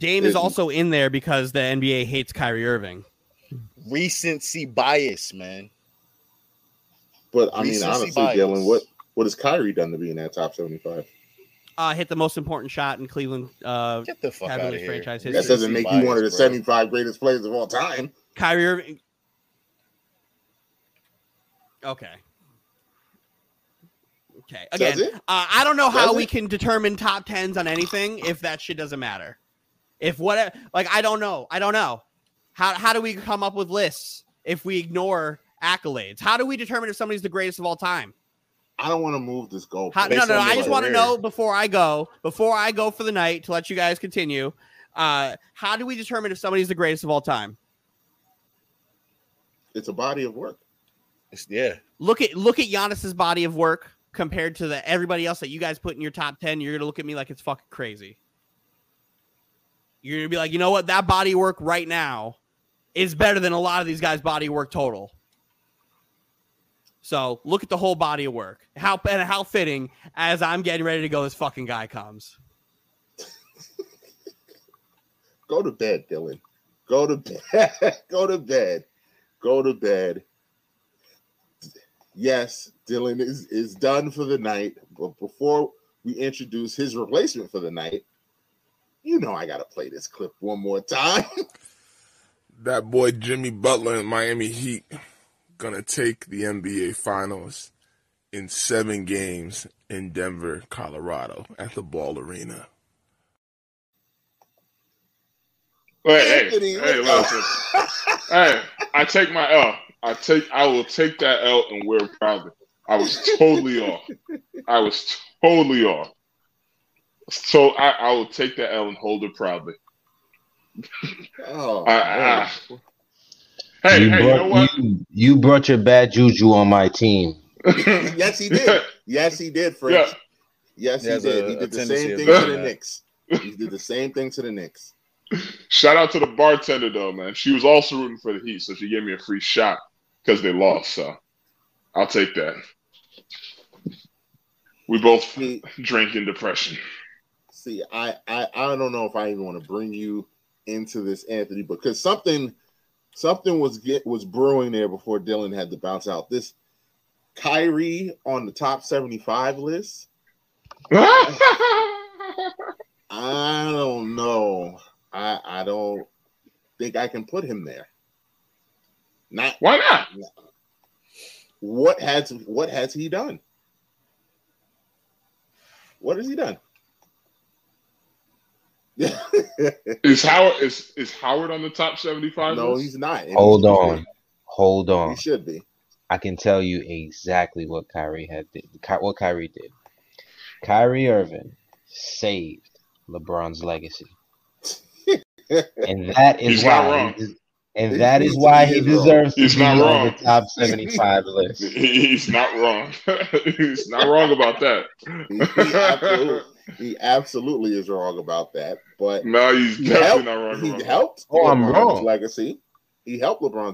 Dame is also in there because the NBA hates Kyrie Irving. Recency bias, man. But I mean, honestly, Dylan, what has Kyrie done to be in that top 75? Hit the most important shot in Cleveland. Get the fuck out of here. Franchise history. That doesn't make you one of the 75 greatest players of all time. Kyrie Irving. Okay. Again, I don't know how we can determine top 10s on anything if that shit doesn't matter. I don't know. How do we come up with lists if we ignore accolades? How do we determine if somebody's the greatest of all time? I don't want to move this goal. No. I just want to know before I go for the night to let you guys continue. How do we determine if somebody's the greatest of all time? It's a body of work. Yeah. Look at Giannis's body of work compared to everybody else that you guys put in your top 10. You're gonna look at me like it's fucking crazy. You're gonna be like, you know what? That body work right now is better than a lot of these guys' body work total. So look at the whole body of work. How fitting as I'm getting ready to go, this fucking guy comes. Go to bed, Dylan. Go to bed. Go to bed. Go to bed. Yes, Dylan is done for the night. But before we introduce his replacement for the night, you know I got to play this clip one more time. That boy Jimmy Butler in Miami Heat going to take the NBA Finals in 7 games in Denver, Colorado at the Ball Arena. Wait, hey, listen. Hey, I take my L. I will take that L and wear it proudly. I was totally off. So I will take that L and hold it proudly. Oh, you know what? You brought your bad juju on my team. Yes, he did. Yes, he did, Fred. Yeah. Yes, he did. He did the same thing to the Knicks. Shout out to the bartender, though, man. She was also rooting for the Heat, so she gave me a free shot. Because they lost, so I'll take that. We both drink in depression. See, I don't know if I even want to bring you into this, Anthony, because something was brewing there before Dylan had to bounce out. This Kyrie on the top 75 list. I don't know. I don't think I can put him there. Why not? What has he done? What has he done? Is Howard on the top 75? No, he's not. Hold on. He should be. I can tell you exactly what Kyrie did. Kyrie Irving saved LeBron's legacy. And that is why he deserves to be on the top 75 list. He's not wrong. He's not wrong about that. He absolutely is wrong about that. But no, he's definitely not wrong. He helped LeBron's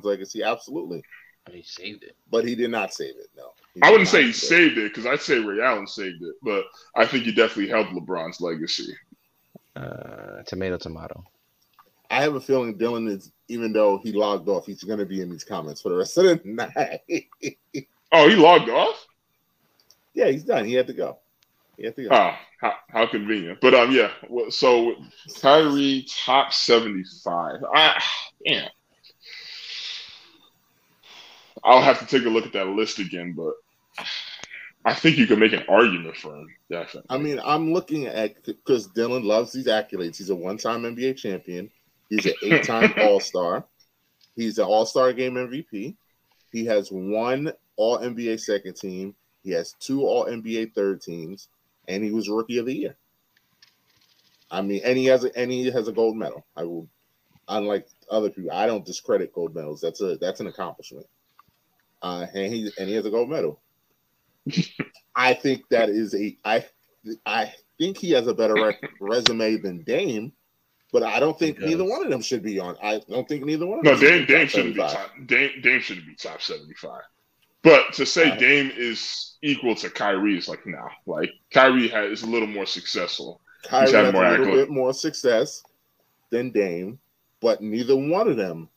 legacy, absolutely. But he saved it. But he did not save it, no. I wouldn't say he saved it, because I'd say Ray Allen saved it. But I think he definitely helped LeBron's legacy. Tomato. I have a feeling Dylan is, even though he logged off, he's going to be in these comments for the rest of the night. Oh, he logged off? Yeah, he's done. He had to go. Oh, how convenient. But, yeah, so Kyrie, top 75. Damn. I'll have to take a look at that list again, but I think you can make an argument for him. Definitely. I mean, I'm looking at, because Dylan loves these accolades. He's a one-time NBA champion. He's an 8-time All-Star. He's an All-Star Game MVP. He has 1 All-NBA second team. He has 2 All-NBA third teams, and he was Rookie of the Year. I mean, and he has a gold medal. I will, unlike other people, I don't discredit gold medals. That's an accomplishment. And he has a gold medal. I think that is I think he has a better resume than Dame. But I don't think neither one of them should be on. I don't think neither one of them. No, Dame shouldn't be top 75. But to say Dame is equal to Kyrie is like, nah. Like, Kyrie is a little more successful. Kyrie had a little bit more success than Dame, but neither one of them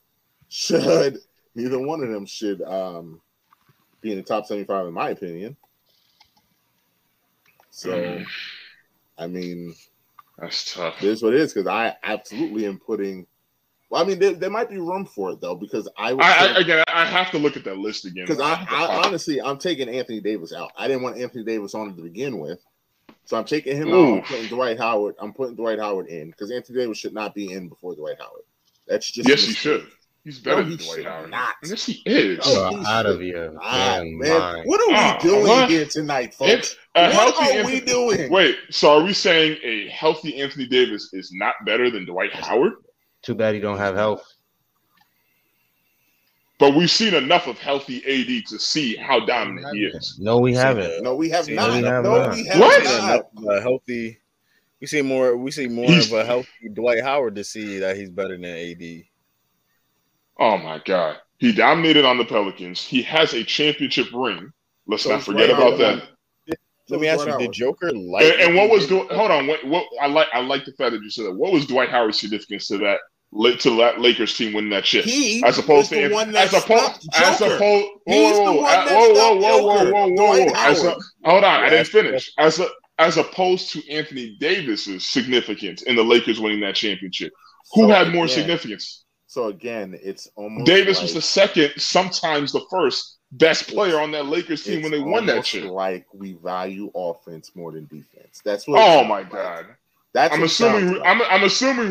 should be in the top 75, in my opinion. So, I mean, that's tough. It is what it is, because I absolutely am putting. Well, I mean, there might be room for it though, because I have to look at that list again. Because I honestly, I'm taking Anthony Davis out. I didn't want Anthony Davis on to begin with, so I'm taking him out. I'm putting Dwight Howard. I'm putting Dwight Howard in, because Anthony Davis should not be in before Dwight Howard. That's just he should. He's better than Dwight Howard. Not. Yes, he is. Out of here, man. What are we doing here tonight, folks? What are we doing? Wait, so are we saying a healthy Anthony Davis is not better than Dwight Howard? Too bad he don't have health. But we've seen enough of healthy AD to see how dominant he is. No, we haven't. No, we have not. No, we have not. What? Healthy. We see more of a healthy Dwight Howard to see that he's better than AD. Oh, my God. He dominated on the Pelicans. He has a championship ring. Let's not forget about that. Let me ask you, did Joker like... And what was... Hold on. What I like the fact that you said that. What was Dwight Howard's significance to that Lakers team winning that shit? He as opposed to the one that stopped Joker. Whoa. Hold on. I didn't finish. As opposed to Anthony Davis's significance in the Lakers winning that championship. Who had more significance? So, again, it's almost Davis was the second, sometimes the first best player on that Lakers team when they won that shit. Like, we value offense more than defense. That's what. Oh, my God. That's I'm assuming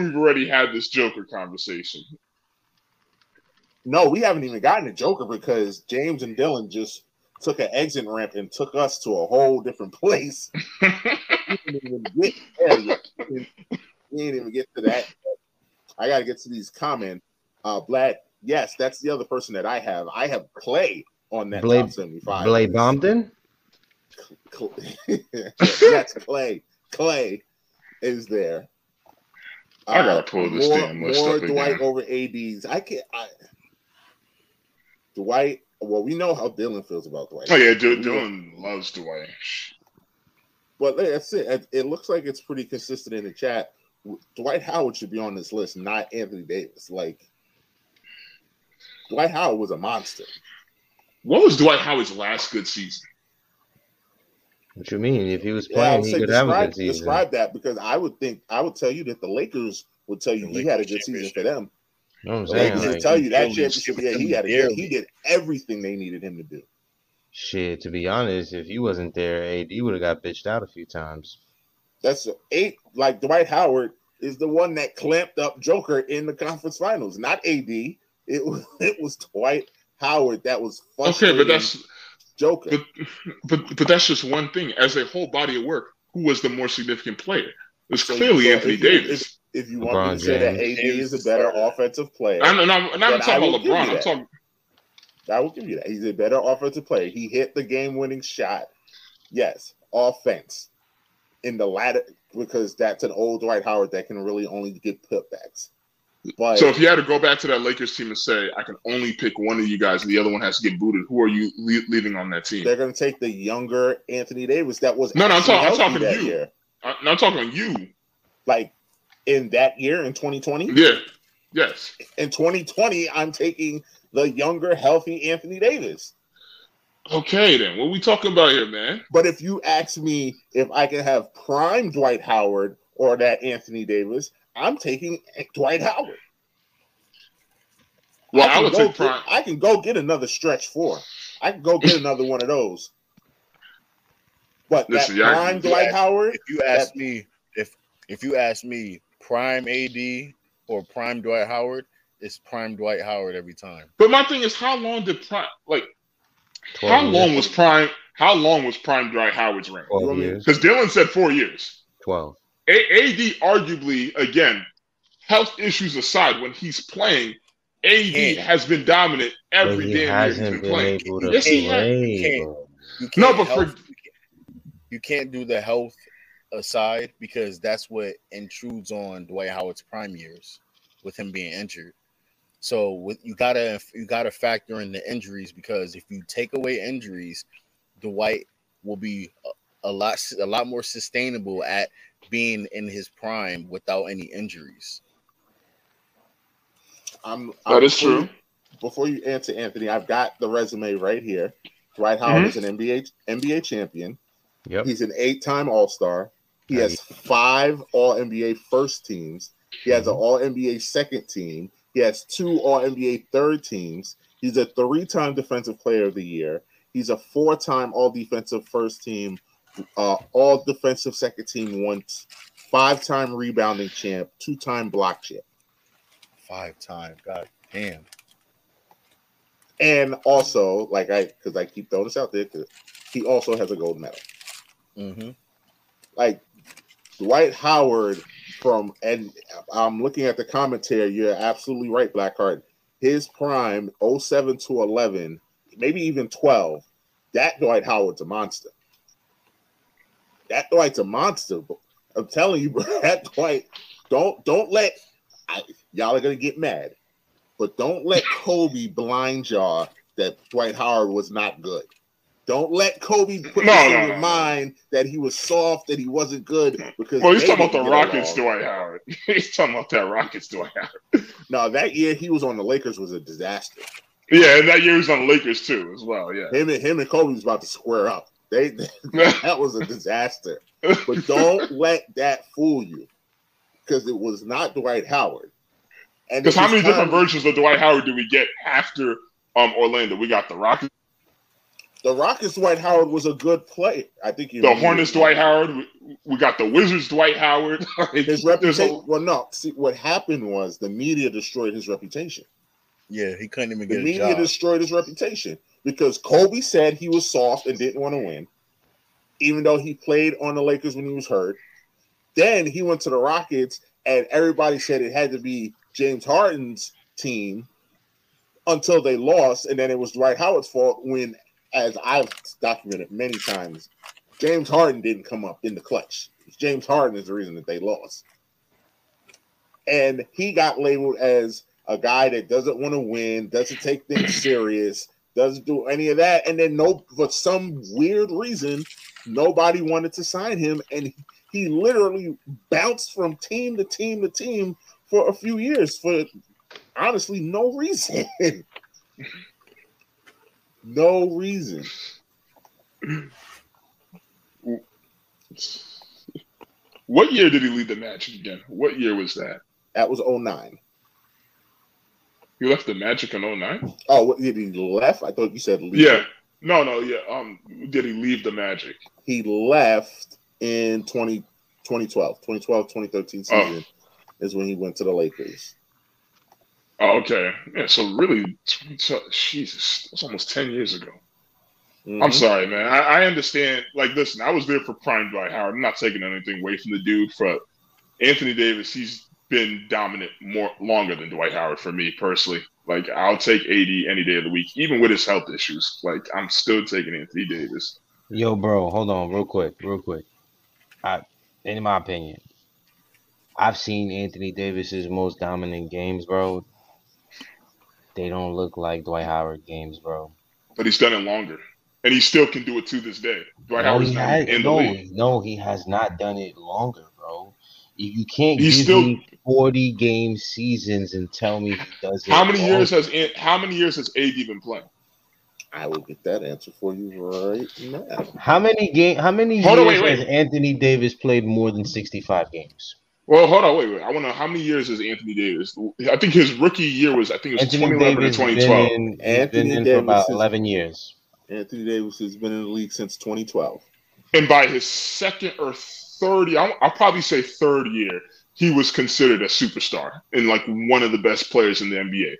we've already had this Joker conversation. No, we haven't even gotten a Joker, because James and Dylan just took an exit ramp and took us to a whole different place. We didn't even get to that. I got to get to these comments. Black, yes, that's the other person that I have. I have Clay on that top 75. Clay Bompton? That's Clay. Clay is there. I gotta pull this damn list up again. More Dwight over ADs. Dwight. Well, we know how Dylan feels about Dwight. Oh yeah, Dylan loves Dwight. But that's it. It looks like it's pretty consistent in the chat. Dwight Howard should be on this list, not Anthony Davis. Like, Dwight Howard was a monster. What was Dwight Howard's last good season? What you mean? If he was playing, he could have a good season. Describe that, because I would tell you that the Lakers would tell you he had a good season for them. No, I'm saying, like, tell you that championship. Yeah, he did everything they needed him to do. Shit, to be honest, if he wasn't there, AD would have got bitched out a few times. That's eight. Like Dwight Howard is the one that clamped up Joker in the conference finals, not AD. It was Dwight Howard that was frustrating. Okay, but that's Joker. But that's just one thing. As a whole body of work, who was the more significant player? It's clearly Anthony Davis. If you want me to say that AD is a better offensive player, I'm not talking about LeBron. I'm talking. I will give you that. He's a better offensive player. He hit the game-winning shot. Yes, offense in the latter, because that's an old Dwight Howard that can really only get putbacks. But so if you had to go back to that Lakers team and say, I can only pick one of you guys and the other one has to get booted, who are you leaving on that team? They're going to take the younger Anthony Davis that was I'm talking to you. I'm talking to you. Like in that year, in 2020? Yeah. Yes. In 2020, I'm taking the younger, healthy Anthony Davis. Okay, then. What are we talking about here, man? But if you ask me if I can have prime Dwight Howard or that Anthony Davis, I'm taking Dwight Howard. Well, I would take prime. I can go get another stretch four. I can go get another one of those. But listen, that prime Dwight Howard. If you ask me, if you ask me, prime AD or prime Dwight Howard, it's prime Dwight Howard every time. But my thing is, how long did prime How long was prime Dwight Howard's reign? 12 years. Because Dylan said 4 years. 12. AD arguably, again, health issues aside, when he's playing, AD has been dominant every damn year he's been playing. Yes, he has. No, but you can't do the health aside because that's what intrudes on Dwight Howard's prime years with him being injured. So you gotta factor in the injuries, because if you take away injuries, Dwight will be a lot more sustainable at being in his prime without any injuries. That is true. Before you answer, Anthony, I've got the resume right here. Dwight Howard is an NBA champion. Yep. He's an 8-time All-Star. He has 5 All-NBA first teams. He has an All-NBA second team. He has 2 All-NBA third teams. He's a 3-time Defensive Player of the Year. He's a 4-time All-Defensive First Team, All-Defensive Second Team once, 5-time Rebounding Champ, 2-time Block Champ. 5-time, god damn. And also, because I keep throwing this out there, he also has a gold medal. Mm-hmm. Dwight Howard and I'm looking at the commentary. You're absolutely right, Blackheart. His prime, 07 to 11, maybe even 12, that Dwight Howard's a monster. That Dwight's a monster. I'm telling you, bro, that Dwight, don't let – y'all are going to get mad, but don't let Kobe blind y'all that Dwight Howard was not good. Don't let Kobe put in your mind that he was soft, that he wasn't good. Because he's talking about the Rockets, Dwight Howard. He's talking about that Rockets, Dwight Howard. No, that year he was on the Lakers was a disaster. Yeah, and that year he was on the Lakers too, as well. Yeah, him and Kobe was about to square up. That was a disaster. But don't let that fool you, because it was not Dwight Howard. Because how many different versions of Dwight Howard do we get after Orlando? We got the Rockets. The Rockets Dwight Howard was a good player. I think the Hornets Dwight Howard. We got the Wizards Dwight Howard. His reputation. Well, no. See, what happened was the media destroyed his reputation. Yeah, he couldn't even get a job. The media destroyed his reputation because Kobe said he was soft and didn't want to win, even though he played on the Lakers when he was hurt. Then he went to the Rockets, and everybody said it had to be James Harden's team until they lost, and then it was Dwight Howard's fault when, as I've documented many times, James Harden didn't come up in the clutch. James Harden is the reason that they lost. And he got labeled as a guy that doesn't want to win, doesn't take things serious, doesn't do any of that. And then for some weird reason, nobody wanted to sign him. And he literally bounced from team to team to team for a few years for honestly no reason. No reason. What year did he lead the Magic again? What year was that? That was 09. He left the Magic in 09? Oh, what, did he left? I thought you said leave. Yeah. No, yeah. Did he leave the Magic? He left in 20 2012-2013 season is when he went to the Lakers. Oh, okay. Yeah, so really, Jesus, that's almost 10 years ago. Mm-hmm. I'm sorry, man. I understand. Like, listen, I was there for prime Dwight Howard. I'm not taking anything away from the dude. For Anthony Davis, he's been dominant longer than Dwight Howard for me personally. Like, I'll take AD any day of the week, even with his health issues. Like, I'm still taking Anthony Davis. Yo, bro, hold on real quick. In my opinion, I've seen Anthony Davis's most dominant games, bro. They don't look like Dwight Howard games, bro. But he's done it longer. And he still can do it to this day. No, he has not done it longer, bro. You can't give me 40-game seasons and tell me he doesn't. How many years has AD been playing? I will get that answer for you right now. How many years has Anthony Davis played more than 65 games? Well, hold on, wait. I want to know how many years is Anthony Davis? I think his rookie year was, 2011 to 2012. Anthony Davis has been in for about 11 years. Anthony Davis has been in the league since 2012. And by his second or third year, I'll probably say third year, he was considered a superstar and like one of the best players in the NBA.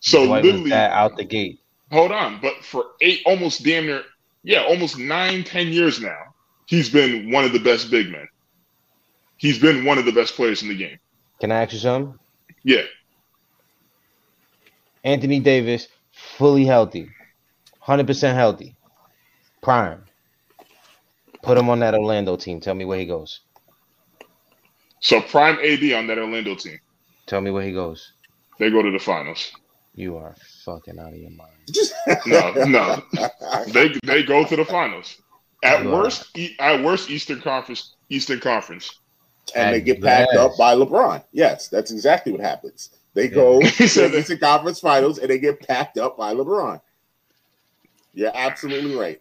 So Dwight literally out the gate. Hold on. But for almost 9-10 years now, he's been one of the best big men. He's been one of the best players in the game. Can I ask you something? Yeah. Anthony Davis, fully healthy. 100% healthy. Prime. Put him on that Orlando team. Tell me where he goes. So prime AD on that Orlando team. Tell me where he goes. They go to the finals. You are fucking out of your mind. No. They go to the finals. At worst, Eastern Conference. And they get packed up by LeBron. Yes, that's exactly what happens. They go to the Eastern Conference Finals and they get packed up by LeBron. You're absolutely right.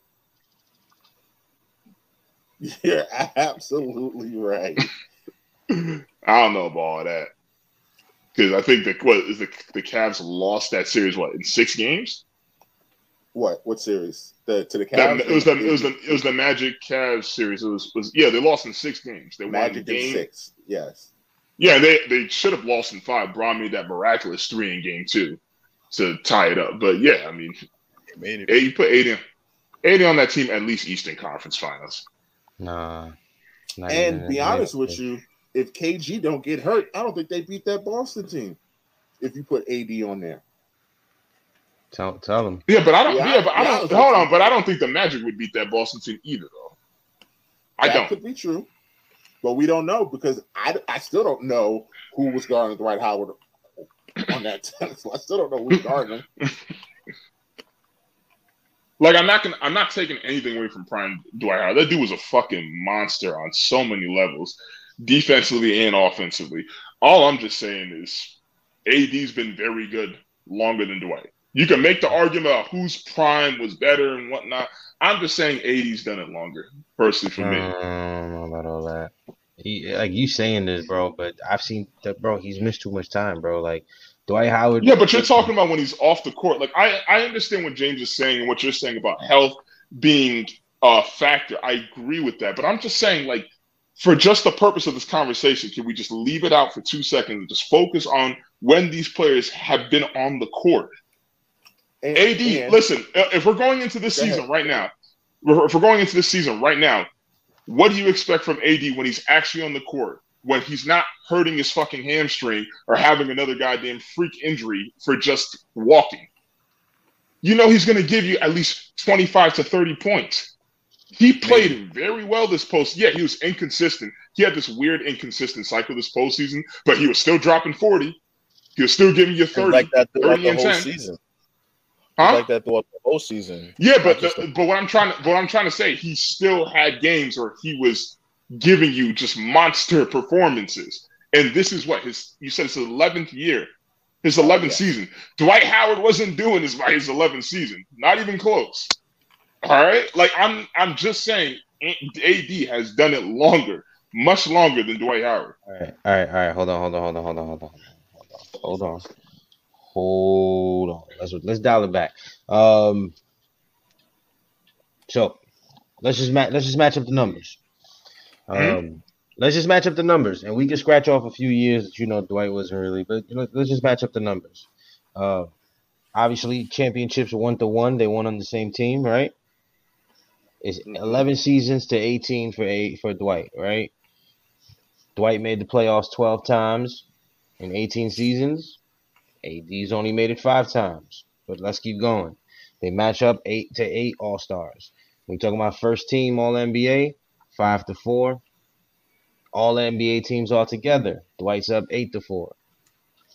I don't know about all that. Because I think the Cavs lost that series, in 6 games? What series? To the Cavs? It was the Magic Cavs series. It was they lost in 6 games. They Magic won the game. In 6, yes. Yeah, they should have lost in 5. Braun made that miraculous 3 in game 2 to tie it up. But yeah, I mean, you put 80 on that team, at least Eastern Conference Finals. Nah. And be honest with you, if KG don't get hurt, I don't think they beat that Boston team if you put AD on there. Tell them. But I don't think the Magic would beat that Boston team either, though. That could be true. But we don't know because I still don't know who was guarding Dwight Howard on that team. So I still don't know who's guarding him. Like, I'm not taking anything away from prime Dwight Howard. That dude was a fucking monster on so many levels, defensively and offensively. All I'm just saying is AD's been very good longer than Dwight. You can make the argument about whose prime was better and whatnot. I'm just saying AD's done it longer, personally, for me. I don't know about all that. You saying this, bro, but I've seen that, bro, he's missed too much time, bro. Like, Dwight Howard. Yeah, but you're talking about when he's off the court. Like, I understand what James is saying and what you're saying about health being a factor. I agree with that. But I'm just saying, like, for just the purpose of this conversation, can we just leave it out for 2 seconds and just focus on when these players have been on the court? AD, listen, if we're going into this season right now, what do you expect from AD when he's actually on the court? When he's not hurting his fucking hamstring or having another goddamn freak injury for just walking. You know he's going to give you at least 25 to 30 points. He played very well this postseason. Yeah, he was inconsistent. He had this weird inconsistent cycle this postseason, but he was still dropping 40. He was still giving you 30. Like that throughout the whole season. Huh? Like that throughout the whole season. Yeah, but what I'm trying to say, he still had games where he was giving you just monster performances. And this is you said it's his 11th year, his 11th season. Dwight Howard wasn't doing this by his 11th season. Not even close. All right? Like, I'm just saying AD has done it longer, much longer than Dwight Howard. All right. Hold on. Let's dial it back. So let's just match up the numbers. Let's just match up the numbers, and we can scratch off a few years that, you know, Dwight wasn't really, but you know, let's just match up the numbers. Obviously, championships 1-1. They won on the same team, right? It's 11 seasons to 18 for Dwight, right? Dwight made the playoffs 12 times in 18 seasons. AD's only made it 5 times, but let's keep going. They match up 8-8 All-Stars. We're talking about first team All-NBA, 5-4. All NBA teams all together. Dwight's up 8-4.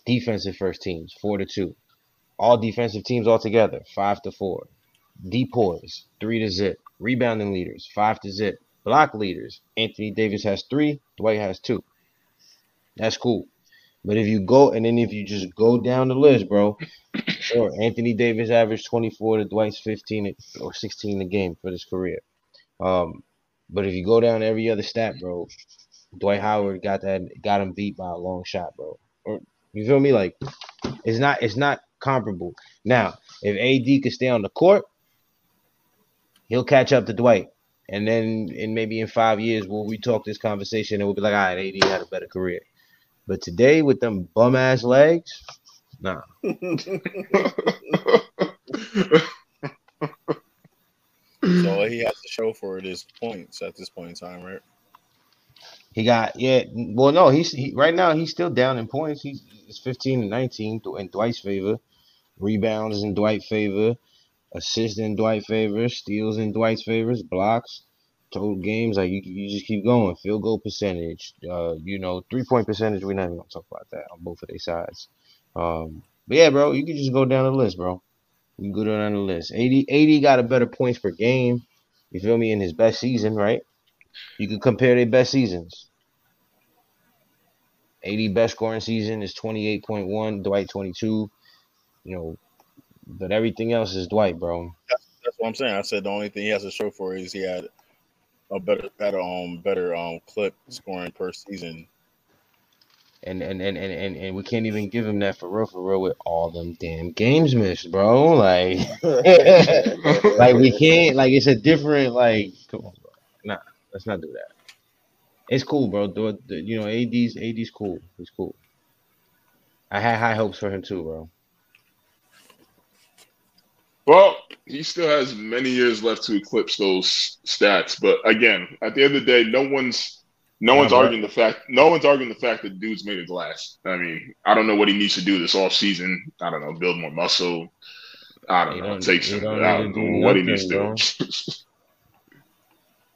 Defensive first teams, 4-2. All defensive teams all together, 5-4. Depoys, 3-0. Rebounding leaders, 5-0. Block leaders, Anthony Davis has 3, Dwight has 2. That's cool. But if you go, and then if you just go down the list, bro, sure, Anthony Davis averaged 24 to Dwight's 15 or 16 a game for his career. But if you go down every other stat, bro, Dwight Howard got him beat by a long shot, bro. Or, you feel me? Like, it's not comparable. Now, if AD could stay on the court, he'll catch up to Dwight. And then maybe in 5 years, we'll re-talk this conversation and we'll be like, all right, AD had a better career. But today, with them bum-ass legs, nah. So he has to show for it is points at this point in time, right? He got, yeah, well, no, he's right now he's still down in points. It's 15-19 in Dwight's favor. Rebounds in Dwight's favor. Assists in Dwight's favor. Steals in Dwight's favor. Blocks. Total games, like, you just keep going. Field goal percentage. You know, three-point percentage, we're not even going to talk about that on both of their sides. But, yeah, bro, you can just go down the list, bro. You can go down the list. 80 got a better points per game, you feel me, in his best season, right? You can compare their best seasons. 80 best scoring season is 28.1, Dwight 22. You know, but everything else is Dwight, bro. That's what I'm saying. I said the only thing he has to show for is he had a better clip scoring per season. And we can't even give him that for real with all them damn games missed, bro. Like, like we can't, like, it's a different, like, come on, bro. Nah. Let's not do that. It's cool, bro. You know, AD's cool. He's cool. I had high hopes for him too, bro. Well, he still has many years left to eclipse those stats, but again, at the end of the day, no one's arguing the fact that dude's made it last. I mean, I don't know what he needs to do this offseason. I don't know, build more muscle. I don't know. Take some. I don't know what he needs to do.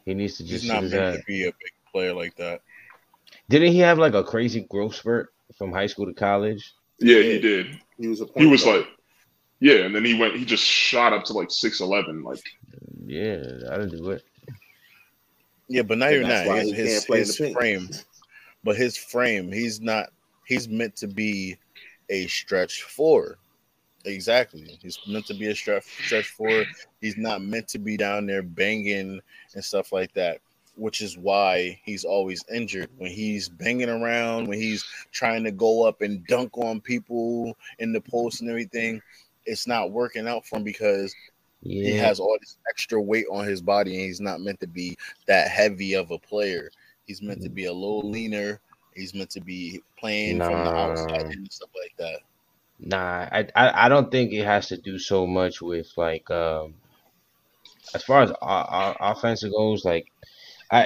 He needs to just. He's not meant to be a big player like that. Didn't he have like a crazy growth spurt from high school to college? Yeah, he did. He was, and then he just shot up to like 6'11". Like, yeah, I didn't do it. Yeah, but now you're not. His frame, he's not. He's meant to be a stretch four. Exactly. He's meant to be a stretch forward. He's not meant to be down there banging and stuff like that, which is why he's always injured. When he's banging around, when he's trying to go up and dunk on people in the post and everything, it's not working out for him because he has all this extra weight on his body and he's not meant to be that heavy of a player. He's meant to be a little leaner. He's meant to be playing from the outside and stuff like that. Nah, I don't think it has to do so much with, like, as far as our offense goes, like,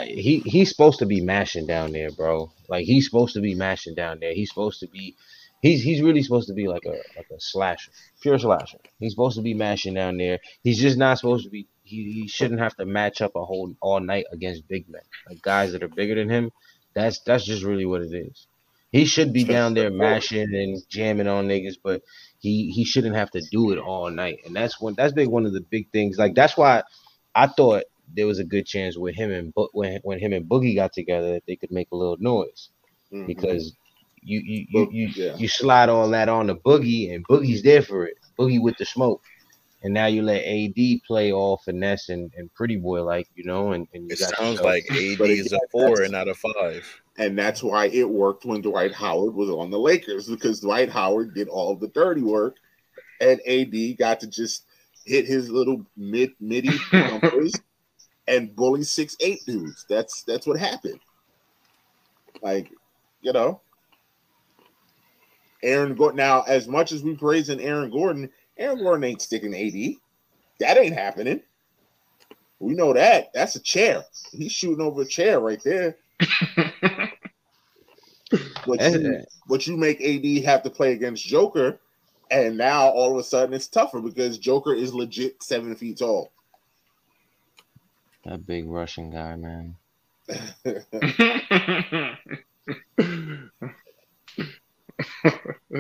he's supposed to be mashing down there, bro. Like, he's supposed to be mashing down there. He's supposed to be – he's really supposed to be like a slasher, pure slasher. He's supposed to be mashing down there. He's just not supposed to be – he shouldn't have to match up all night against big men, like guys that are bigger than him. That's just really what it is. He should be down there mashing and jamming on niggas, but he shouldn't have to do it all night. And that's one of the big things. Like, that's why I thought there was a good chance with him and when him and Boogie got together that they could make a little noise, because you slide all that on to Boogie and Boogie's there for it. Boogie with the smoke, and now you let AD play all finesse and pretty boy like, you know. And you it got sounds like AD is a 4 and not a 5. And that's why it worked when Dwight Howard was on the Lakers, because Dwight Howard did all the dirty work and AD got to just hit his little midi jumpers and bully 6'8" dudes. That's what happened. Like, you know, Aaron Gordon. Now, as much as we praising Aaron Gordon ain't sticking AD. That ain't happening. We know that. That's a chair. He's shooting over a chair right there. But you make AD have to play against Joker, and now all of a sudden it's tougher because Joker is legit 7 feet tall. That big Russian guy, man.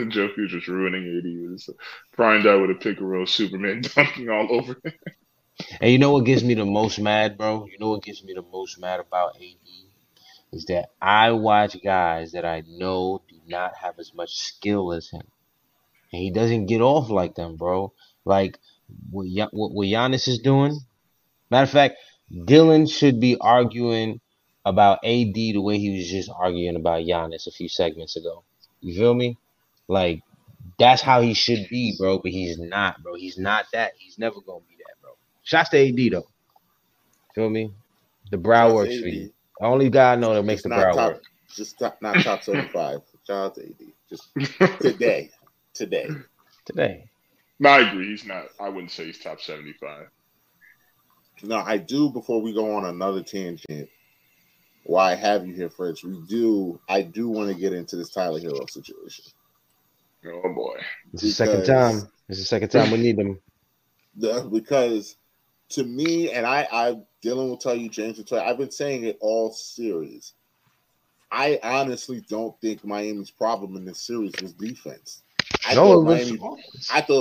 Joker just ruining AD. Brian Dye would have picked a real Superman dunking all over him. And you know what gets me the most mad, bro? You know what gets me the most mad about AD? Is that I watch guys that I know do not have as much skill as him. And he doesn't get off like them, bro. Like what Giannis is doing. Matter of fact, Dylan should be arguing about AD the way he was just arguing about Giannis a few segments ago. You feel me? Like, that's how he should be, bro. But he's not, bro. He's not that. He's never going to be that, bro. Shots to AD, though. Feel me? The brow works for you. The only guy I know that makes the brow work. Just not top 75. Shout out to AD. Just today. No, I agree. He's not. I wouldn't say he's top 75. No, I do. Before we go on another tangent, why have you here, Fritz? I do want to get into this Tyler Herro situation. Oh boy, it's the second time we need them. Because to me, and I Dylan will tell you, James will tell you, I've been saying it all series. I honestly don't think Miami's problem in this series was defense. I thought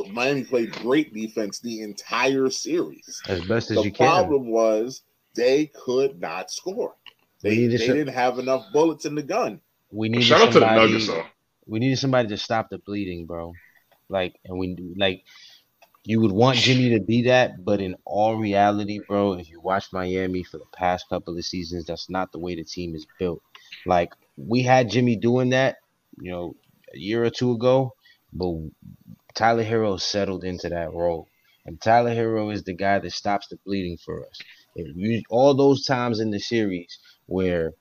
Miami played great defense the entire series. As best as you can. The problem was they could not score. They didn't have enough bullets in the gun. Shout out to the Nuggets, though. We needed somebody to stop the bleeding, bro. You would want Jimmy to be that, but in all reality, bro, if you watch Miami for the past couple of seasons, that's not the way the team is built. Like, we had Jimmy doing that, you know, a year or two ago, but Tyler Herro settled into that role. And Tyler Herro is the guy that stops the bleeding for us. All those times in the series where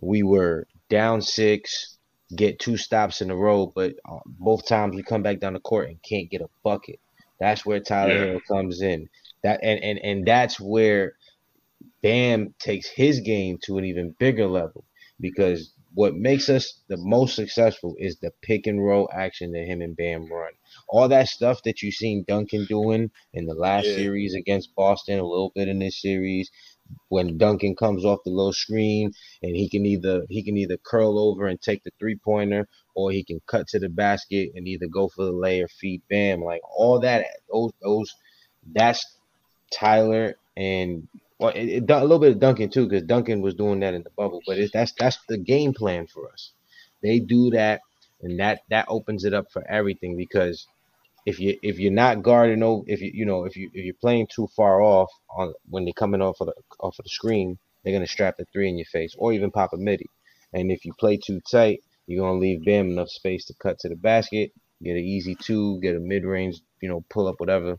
we were down 6, get 2 stops in a row, but both times we come back down the court and can't get a bucket. That's where Tyler Herro comes in. That and that's where Bam takes his game to an even bigger level, because what makes us the most successful is the pick and roll action that him and Bam run. All that stuff that you've seen Duncan doing in the last series against Boston, a little bit in this series, when Duncan comes off the little screen and he can either curl over and take the 3-pointer, or he can cut to the basket and either go for the lay or feed Bam. Like, all that, that's Tyler, and a little bit of Duncan too, because Duncan was doing that in the bubble. But that's the game plan for us. They do that, and that opens it up for everything. Because if you're not guarding, if you're playing too far off on when they're coming off of the screen, they're gonna strap the 3 in your face or even pop a midi. And if you play too tight, you're gonna leave Bam enough space to cut to the basket, get an easy 2, get a mid range, pull up, whatever.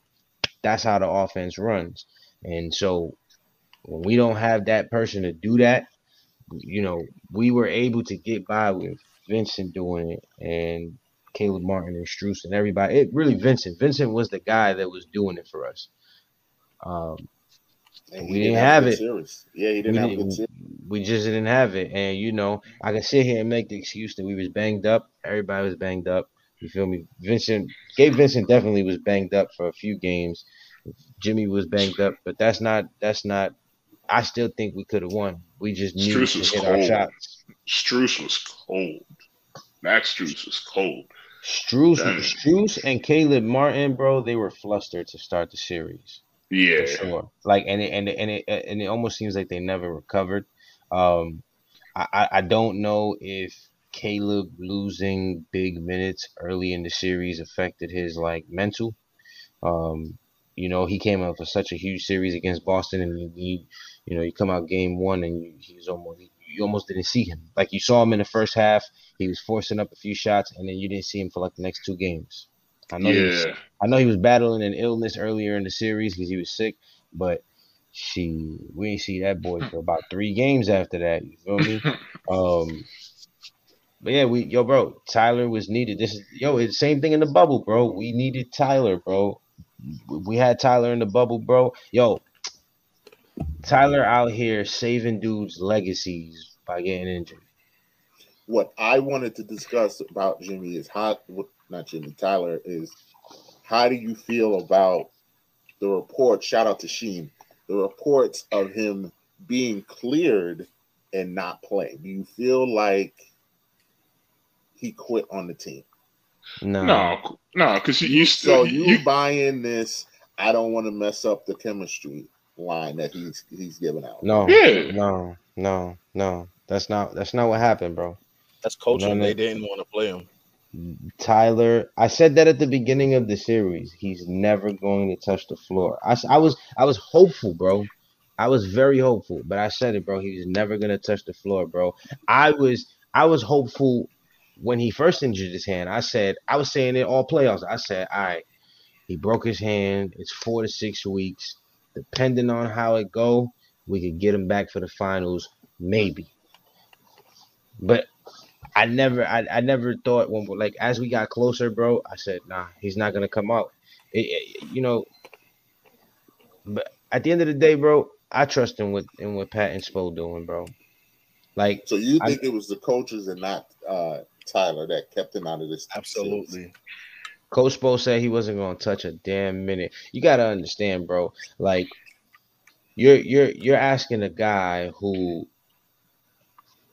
That's how the offense runs. And so when we don't have that person to do that, we were able to get by with Vincent doing it, and Caleb Martin and Strus and everybody. It really Vincent. Vincent was the guy that was doing it for us. And we didn't have it. Series. Yeah, he didn't have it. We just didn't have it. And I can sit here and make the excuse that we was banged up. Everybody was banged up. You feel me? Gabe Vincent definitely was banged up for a few games. Jimmy was banged up, but that's not. I still think we could have won. We just needed to hit our shots. Strus was cold. Max Strus was cold. Strus and Caleb Martin, bro, they were flustered to start the series. Yeah, for sure. Like, and it almost seems like they never recovered. I don't know if Caleb losing big minutes early in the series affected his mental. He came out for such a huge series against Boston, and you come out game 1 and you almost didn't see him. Like, you saw him in the first half, he was forcing up a few shots, and then you didn't see him for the next 2 games. I know he was battling an illness earlier in the series because he was sick, but we ain't see that boy for about 3 games after that. You feel me? But yeah, bro, Tyler was needed. This is it's same thing in the bubble, bro. We needed Tyler, bro. We had Tyler in the bubble, bro. Yo, Tyler out here saving dudes' legacies by getting injured. What I wanted to discuss about Jimmy is Tyler is, how do you feel about the report? Shout out to Sheen. The reports of him being cleared and not playing. Do you feel like he quit on the team? No, because you still you buy in this. I don't want to mess up the chemistry line that he's giving out. No. That's not what happened, bro. That's coaching. They didn't want to play him. Tyler, I said that at the beginning of the series. He's never going to touch the floor. I was hopeful, bro. I was very hopeful, but I said it, bro. He was never going to touch the floor, bro. I was hopeful when he first injured his hand. I was saying it all playoffs. I said, all right, he broke his hand. It's 4 to 6 weeks. Depending on how it go, we could get him back for the finals, maybe. But I never thought when, like, as we got closer, bro, I said, nah, he's not going to come out. But at the end of the day, bro, I trust him in what Pat and Spo doing, bro. Like, so you think it was the coaches and not Tyler that kept him out of this? Absolutely. Coach Spo said he wasn't going to touch a damn minute. You got to understand, bro. Like, you're asking a guy who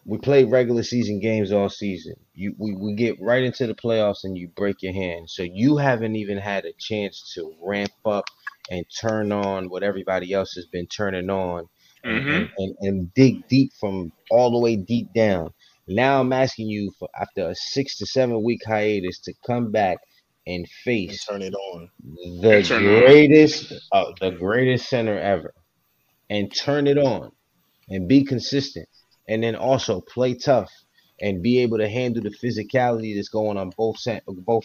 we play regular season games all season. We get right into the playoffs and you break your hand. So you haven't even had a chance to ramp up and turn on what everybody else has been turning on, and dig deep from all the way deep down. Now I'm asking you for, after a 6 to 7 week hiatus, to come back and face and turn it on the greatest center ever, and turn it on and be consistent, and then also play tough and be able to handle the physicality that's going on both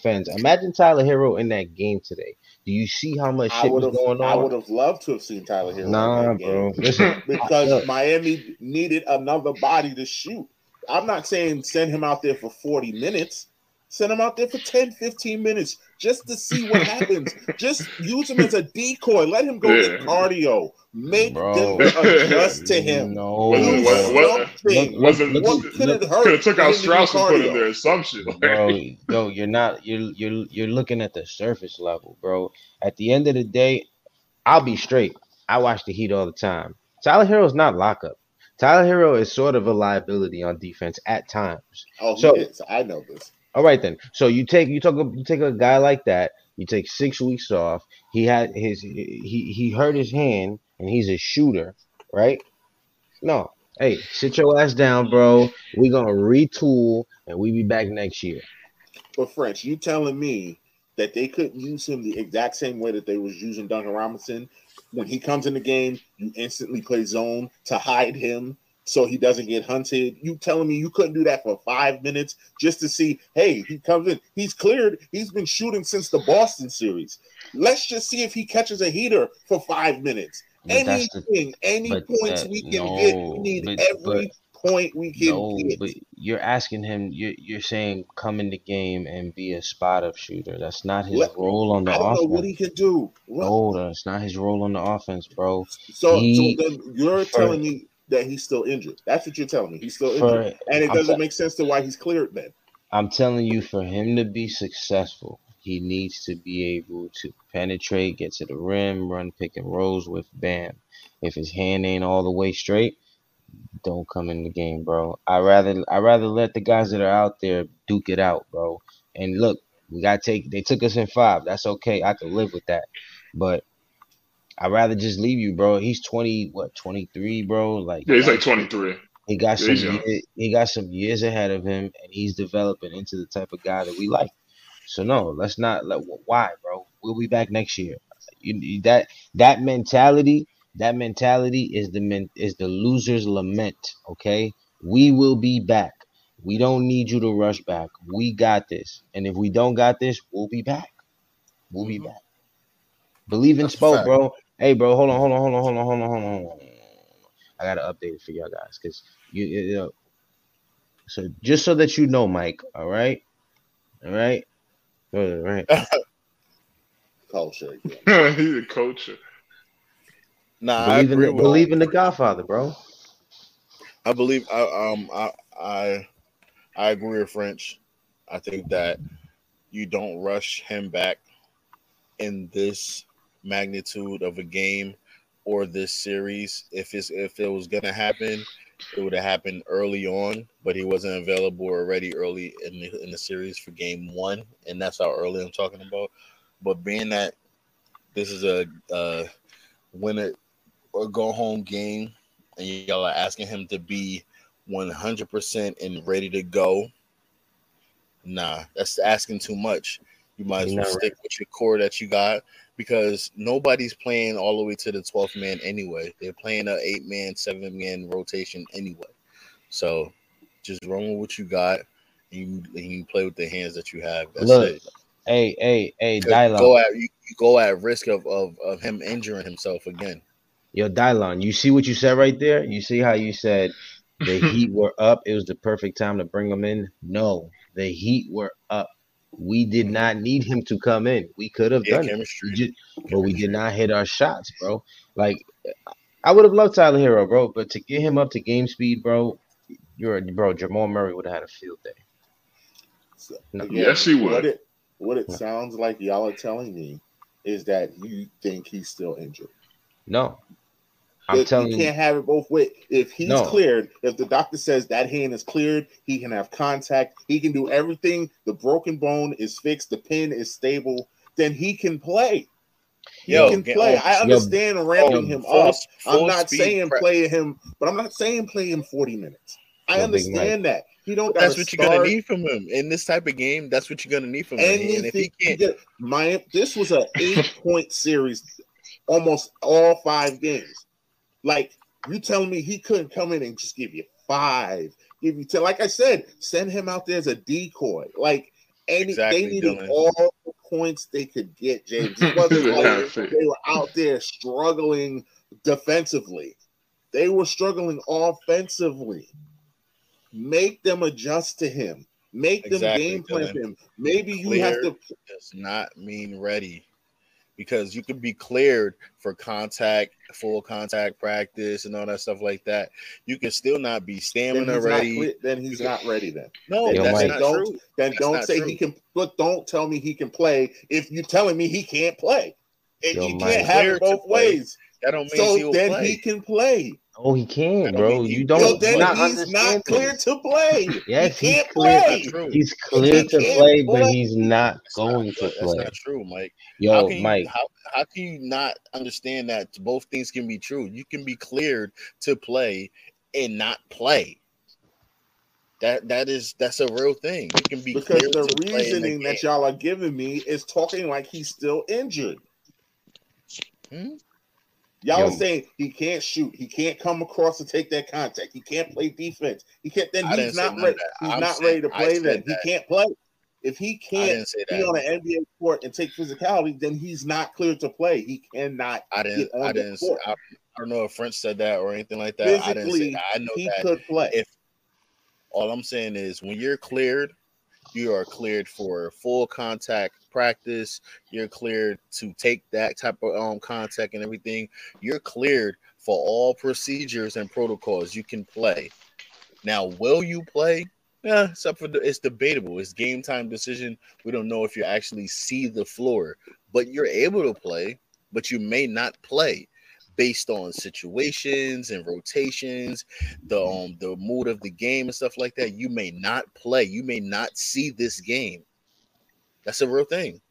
ends. Imagine Tyler Herro in that game today. Do you see how much shit was going on? I would have loved to have seen Tyler Herro. Nah, bro. Listen, because Miami needed another body to shoot. I'm not saying send him out there for 40 minutes. Send him out there for 10, 15 minutes just to see what happens. Just use him as a decoy. Let him go get cardio. Make them adjust to him. No. What could it hurt? Could have took out Strauss and put in there assumption. Bro, you're not. You're looking at the surface level, bro. At the end of the day, I'll be straight. I watch the Heat all the time. Tyler Herro's not lockup. Tyler Herro is sort of a liability on defense at times. Oh, so he is. I know this. All right then. So you take a guy like that. You take 6 weeks off. He hurt his hand, and he's a shooter, right? No, hey, sit your ass down, bro. We're gonna retool, and we be back next year. But French, you telling me that they couldn't use him the exact same way that they was using Duncan Robinson? When he comes in the game, you instantly play zone to hide him, so he doesn't get hunted. You telling me you couldn't do that for 5 minutes just to see, hey, he comes in, he's cleared, he's been shooting since the Boston series. Let's just see if he catches a heater for 5 minutes. Any point we can get. But you're asking him, you're saying come in the game and be a spot-up shooter. That's not his role on the offense. I don't know what he can do. No, that's not his role on the offense, bro. So then you're telling me that he's still injured. That's what you're telling me. He's still injured. And it doesn't make sense to why he's cleared then. I'm telling you, for him to be successful, he needs to be able to penetrate, get to the rim, run pick and rolls with Bam. If his hand ain't all the way straight, don't come in the game, bro. I rather let the guys that are out there duke it out, bro. And look, they took us in 5. That's okay. I can live with that. But I'd rather just leave you, bro. He's 23, bro? He's like 23. He got some years ahead of him, and he's developing into the type of guy that we like. So no, let's not. Why, bro? We'll be back next year. That mentality is the loser's lament. Okay, we will be back. We don't need you to rush back. We got this, and if we don't got this, we'll be back. We'll be back. Believe in Spo, bro. Hey, bro, hold on. I gotta update it for y'all guys because you know, So just so that you know, Mike, all right? All right? All right. Culture. Yeah. He's a culture. Nah, I believe in the Godfather, bro. I agree with French. I think that you don't rush him back in this magnitude of a game or this series. If it was gonna happen, it would have happened early on, but he wasn't available already early in the series for game one, and that's how early I'm talking about. But being that this is a win or go home game, and y'all are asking him to be 100% and ready to go, nah, that's asking too much. You might as well stick with your core that you got, because nobody's playing all the way to the 12th man anyway. They're playing an 8-man, 7-man rotation anyway. So just run with what you got, and you play with the hands that you have. That's Look, it. Hey, Dylon. You go at risk of him injuring himself again. Yo, Dylon, you see what you said right there? You see how you said the Heat were up? It was the perfect time to bring him in? No, the Heat were up. We did not need him to come in. We could have done chemistry. But we did not hit our shots, bro. Like, I would have loved Tyler Herro, bro, but to get him up to game speed, bro, Jamal Murray would have had a field day. So, no. Yes, he would. What it sounds like y'all are telling me is that you think he's still injured. No. I'm telling you. You can't have it both ways. If he's cleared, if the doctor says that hand is cleared, he can have contact. He can do everything. The broken bone is fixed. The pin is stable. Then he can play. He can play. I understand ramping him up. I'm not saying play him, but I'm not saying play him 40 minutes. I understand that. He don't that's what you're going to need from him. In this type of game, that's what you're going to need from him. And if he can't. This was an 8-point series almost all 5 games. Like, you telling me he couldn't come in and just give you 5, give you 10. Like I said, send him out there as a decoy. Like, they needed all the points they could get, James. It wasn't like they were out there struggling defensively. They were struggling offensively. Make them adjust to him. Make them game plan him. Maybe you have to. Does not mean ready. Because you could be cleared for contact, full contact practice, and all that stuff like that. You can still not be stamina ready. Then he's not ready. Then no, that's not true. Then don't say he can. But don't tell me he can play if you're telling me he can't play. And you can't have it both ways. That don't mean he will play. So then he can play. Oh, he can, bro. You don't. So then he's not cleared to play. Yes, he can't play. He's cleared to play, but he's not going to play. That's not true, Mike. Yo, Mike. How can you not understand that both things can be true? You can be cleared to play and not play. That's a real thing. You can be because the reasoning that y'all are giving me is talking like he's still injured. Hmm? Y'all are saying he can't shoot. He can't come across to take that contact. He can't play defense. He can't. Then he's not ready. He's not ready to play then. He can't play. If he can't be on an NBA court and take physicality, then he's not cleared to play. He cannot. I don't know if French said that or anything like that. Physically, I didn't say that. I know he could play. If all I'm saying is when you're cleared, you are cleared for full contact practice. You're cleared to take that type of contact and everything. You're cleared for all procedures and protocols. You can play. Now, will you play? Yeah, it's debatable. It's game time decision. We don't know if you actually see the floor, but you're able to play, but you may not play based on situations and rotations, the mood of the game and stuff like that. You may not play. You may not see this game. That's a real thing.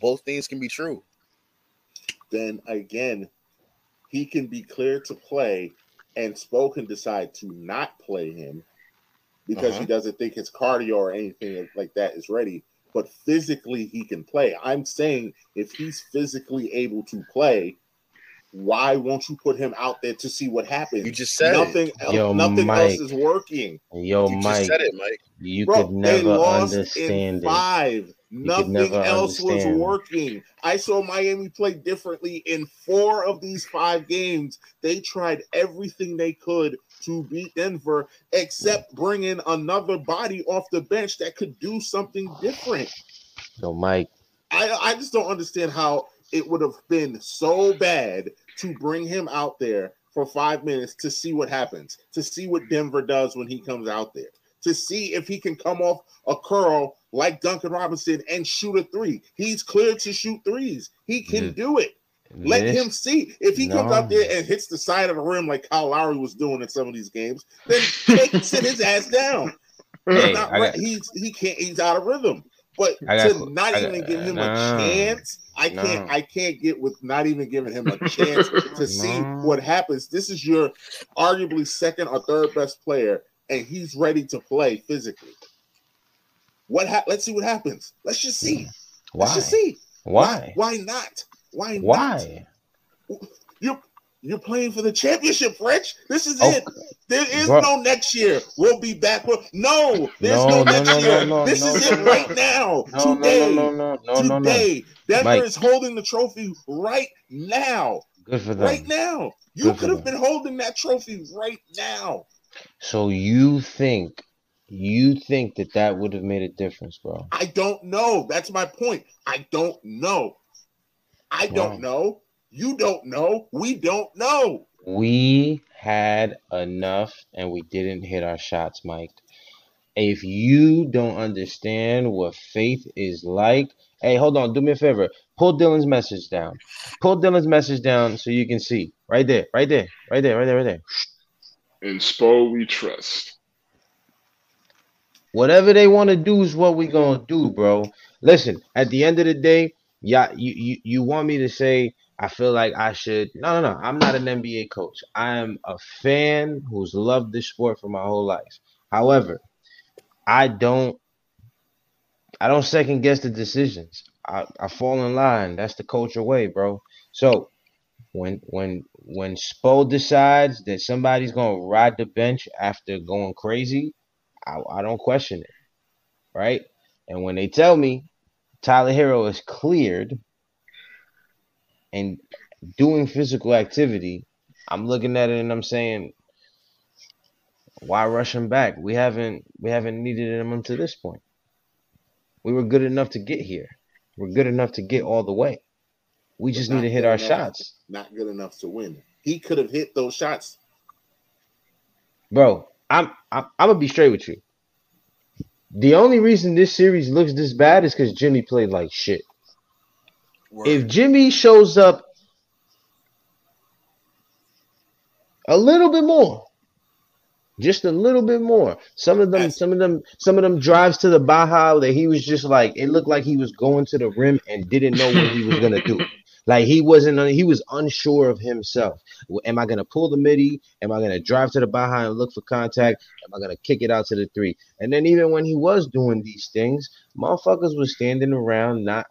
Both things can be true. Then again, he can be cleared to play and Spo can decide to not play him because he doesn't think his cardio or anything like that is ready. But physically, he can play. I'm saying if he's physically able to play, why won't you put him out there to see what happens? You just said nothing else is working. Yo, you Mike, just said it, Mike. You could never understand it. Nothing else was working. I saw Miami play differently in 4 of these 5 games. They tried everything they could to beat Denver, except bringing another body off the bench that could do something different. So, Mike, I just don't understand how it would have been so bad to bring him out there for 5 minutes to see what happens, to see what Denver does when he comes out there, to see if he can come off a curl like Duncan Robinson and shoot a three. He's cleared to shoot threes. He can do it. Let him see. If he comes out there and hits the side of the rim like Kyle Lowry was doing in some of these games, then they can sit his ass down. Hey, he's out of rhythm. But not even giving him a chance to see what happens. This is your arguably second or third best player, and he's ready to play physically. Let's see what happens. Let's just see. Why? Let's just see. Why? Why not? Why? Why? Not? You're playing for the championship, French. This is it. There is no next year. We'll be back. No, there's no next year. This is it right now. Today. Denver is holding the trophy right now. Good for them. Right now. You could have been holding that trophy right now. So you think that would have made a difference, bro? I don't know. That's my point. I don't know. I don't know. You don't know. We don't know. We had enough and we didn't hit our shots, Mike. If you don't understand what faith is like, hey, hold on. Do me a favor. Pull Dylan's message down. So you can see. Right there. In Spo, we trust. Whatever they want to do is what we're going to do, bro. Listen, at the end of the day, yeah, you want me to say, I feel like I should. No. I'm not an NBA coach. I am a fan who's loved this sport for my whole life. However, I don't second guess the decisions. I fall in line. That's the culture way, bro. So when Spo decides that somebody's gonna ride the bench after going crazy, I don't question it, right? And when they tell me Tyler Herro is cleared and doing physical activity, I'm looking at it and I'm saying, why rush him back? We haven't needed him until this point. We were good enough to get here. We're good enough to get all the way. We just need to hit our shots. Not good enough to win. He could have hit those shots, bro. I'm gonna be straight with you. The only reason this series looks this bad is because Jimmy played like shit. Word. If Jimmy shows up a little bit more, just a little bit more, some of them drives to the Baja that he was just like, it looked like he was going to the rim and didn't know what he was gonna do. Like he was unsure of himself. Am I gonna pull the midi? Am I gonna drive to the Baja and look for contact? Am I gonna kick it out to the three? And then even when he was doing these things, motherfuckers was standing around, not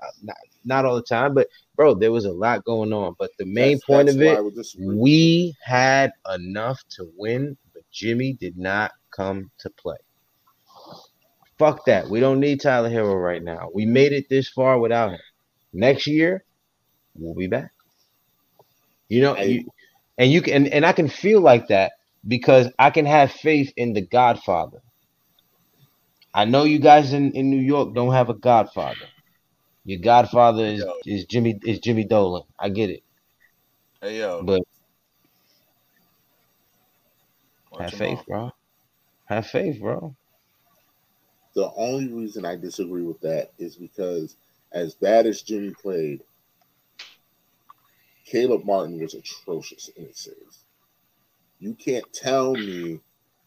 all the time, but bro, there was a lot going on. But the main point of it, we had enough to win, but Jimmy did not come to play. Fuck that. We don't need Tyler Herro right now. We made it this far without him. Next year, we'll be back. You know, and I can feel like that because I can have faith in the Godfather. I know you guys in New York don't have a Godfather. Your Godfather is Jimmy Dolan. I get it. Hey yo, but have faith, bro. The only reason I disagree with that is because as bad as Jimmy played, Caleb Martin was atrocious in the series. You can't tell me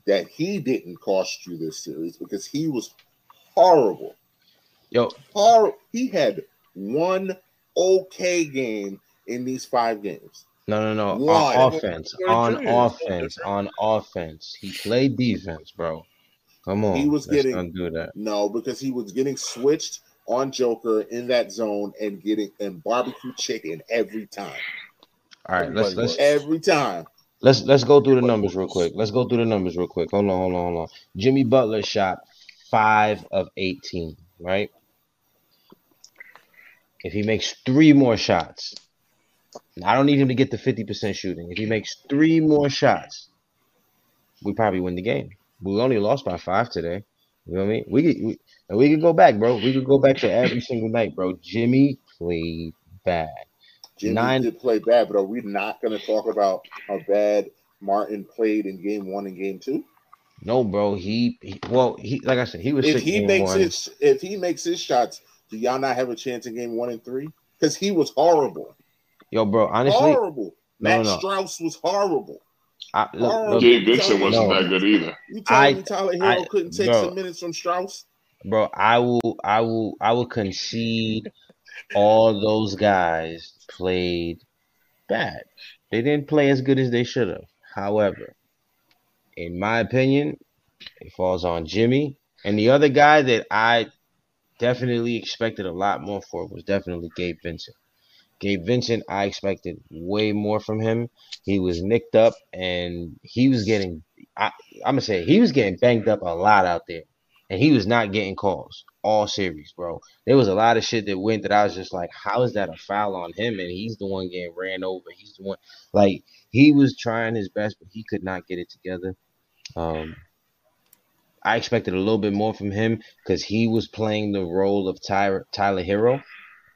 that he didn't cost you this series because he was horrible. Yo, he had one okay game in these 5 games. No. Why? On offense. He played defense, bro. Come on. Don't do that. No, because he was getting switched on Joker in that zone and getting barbecue chicken every time. All right, let's every time. Let's go through the numbers real quick. Hold on. Jimmy Butler shot 5 of 18, right? If he makes 3 more shots, I don't need him to get the 50% shooting. If he makes 3 more shots, we probably win the game. We only lost by 5 today. You know what I mean? We could go back, bro. We could go back to every single night, bro. Jimmy played bad. Jimmy did play bad, but are we not going to talk about how bad Martin played in game 1 and game 2? No, bro. He like I said, he was sick in game 1. If he makes his shots, do y'all not have a chance in game 1 and 3? Because he was horrible. Yo, bro, honestly. Horrible. Max Strus was horrible. Gabe Vincent wasn't that good either. You telling me Tyler Herro couldn't take some minutes from Strus? Bro, I will concede all those guys played bad. They didn't play as good as they should have. However, in my opinion, it falls on Jimmy. And the other guy that I definitely expected a lot more for was definitely Gabe Vincent. Gabe Vincent, I expected way more from him. He was nicked up, and he was getting he was getting banged up a lot out there, and he was not getting calls all series, bro. There was a lot of shit that went that I was just like, how is that a foul on him? And he's the one getting ran over. He's the one – like, he was trying his best, but he could not get it together. I expected a little bit more from him because he was playing the role of Tyler Herro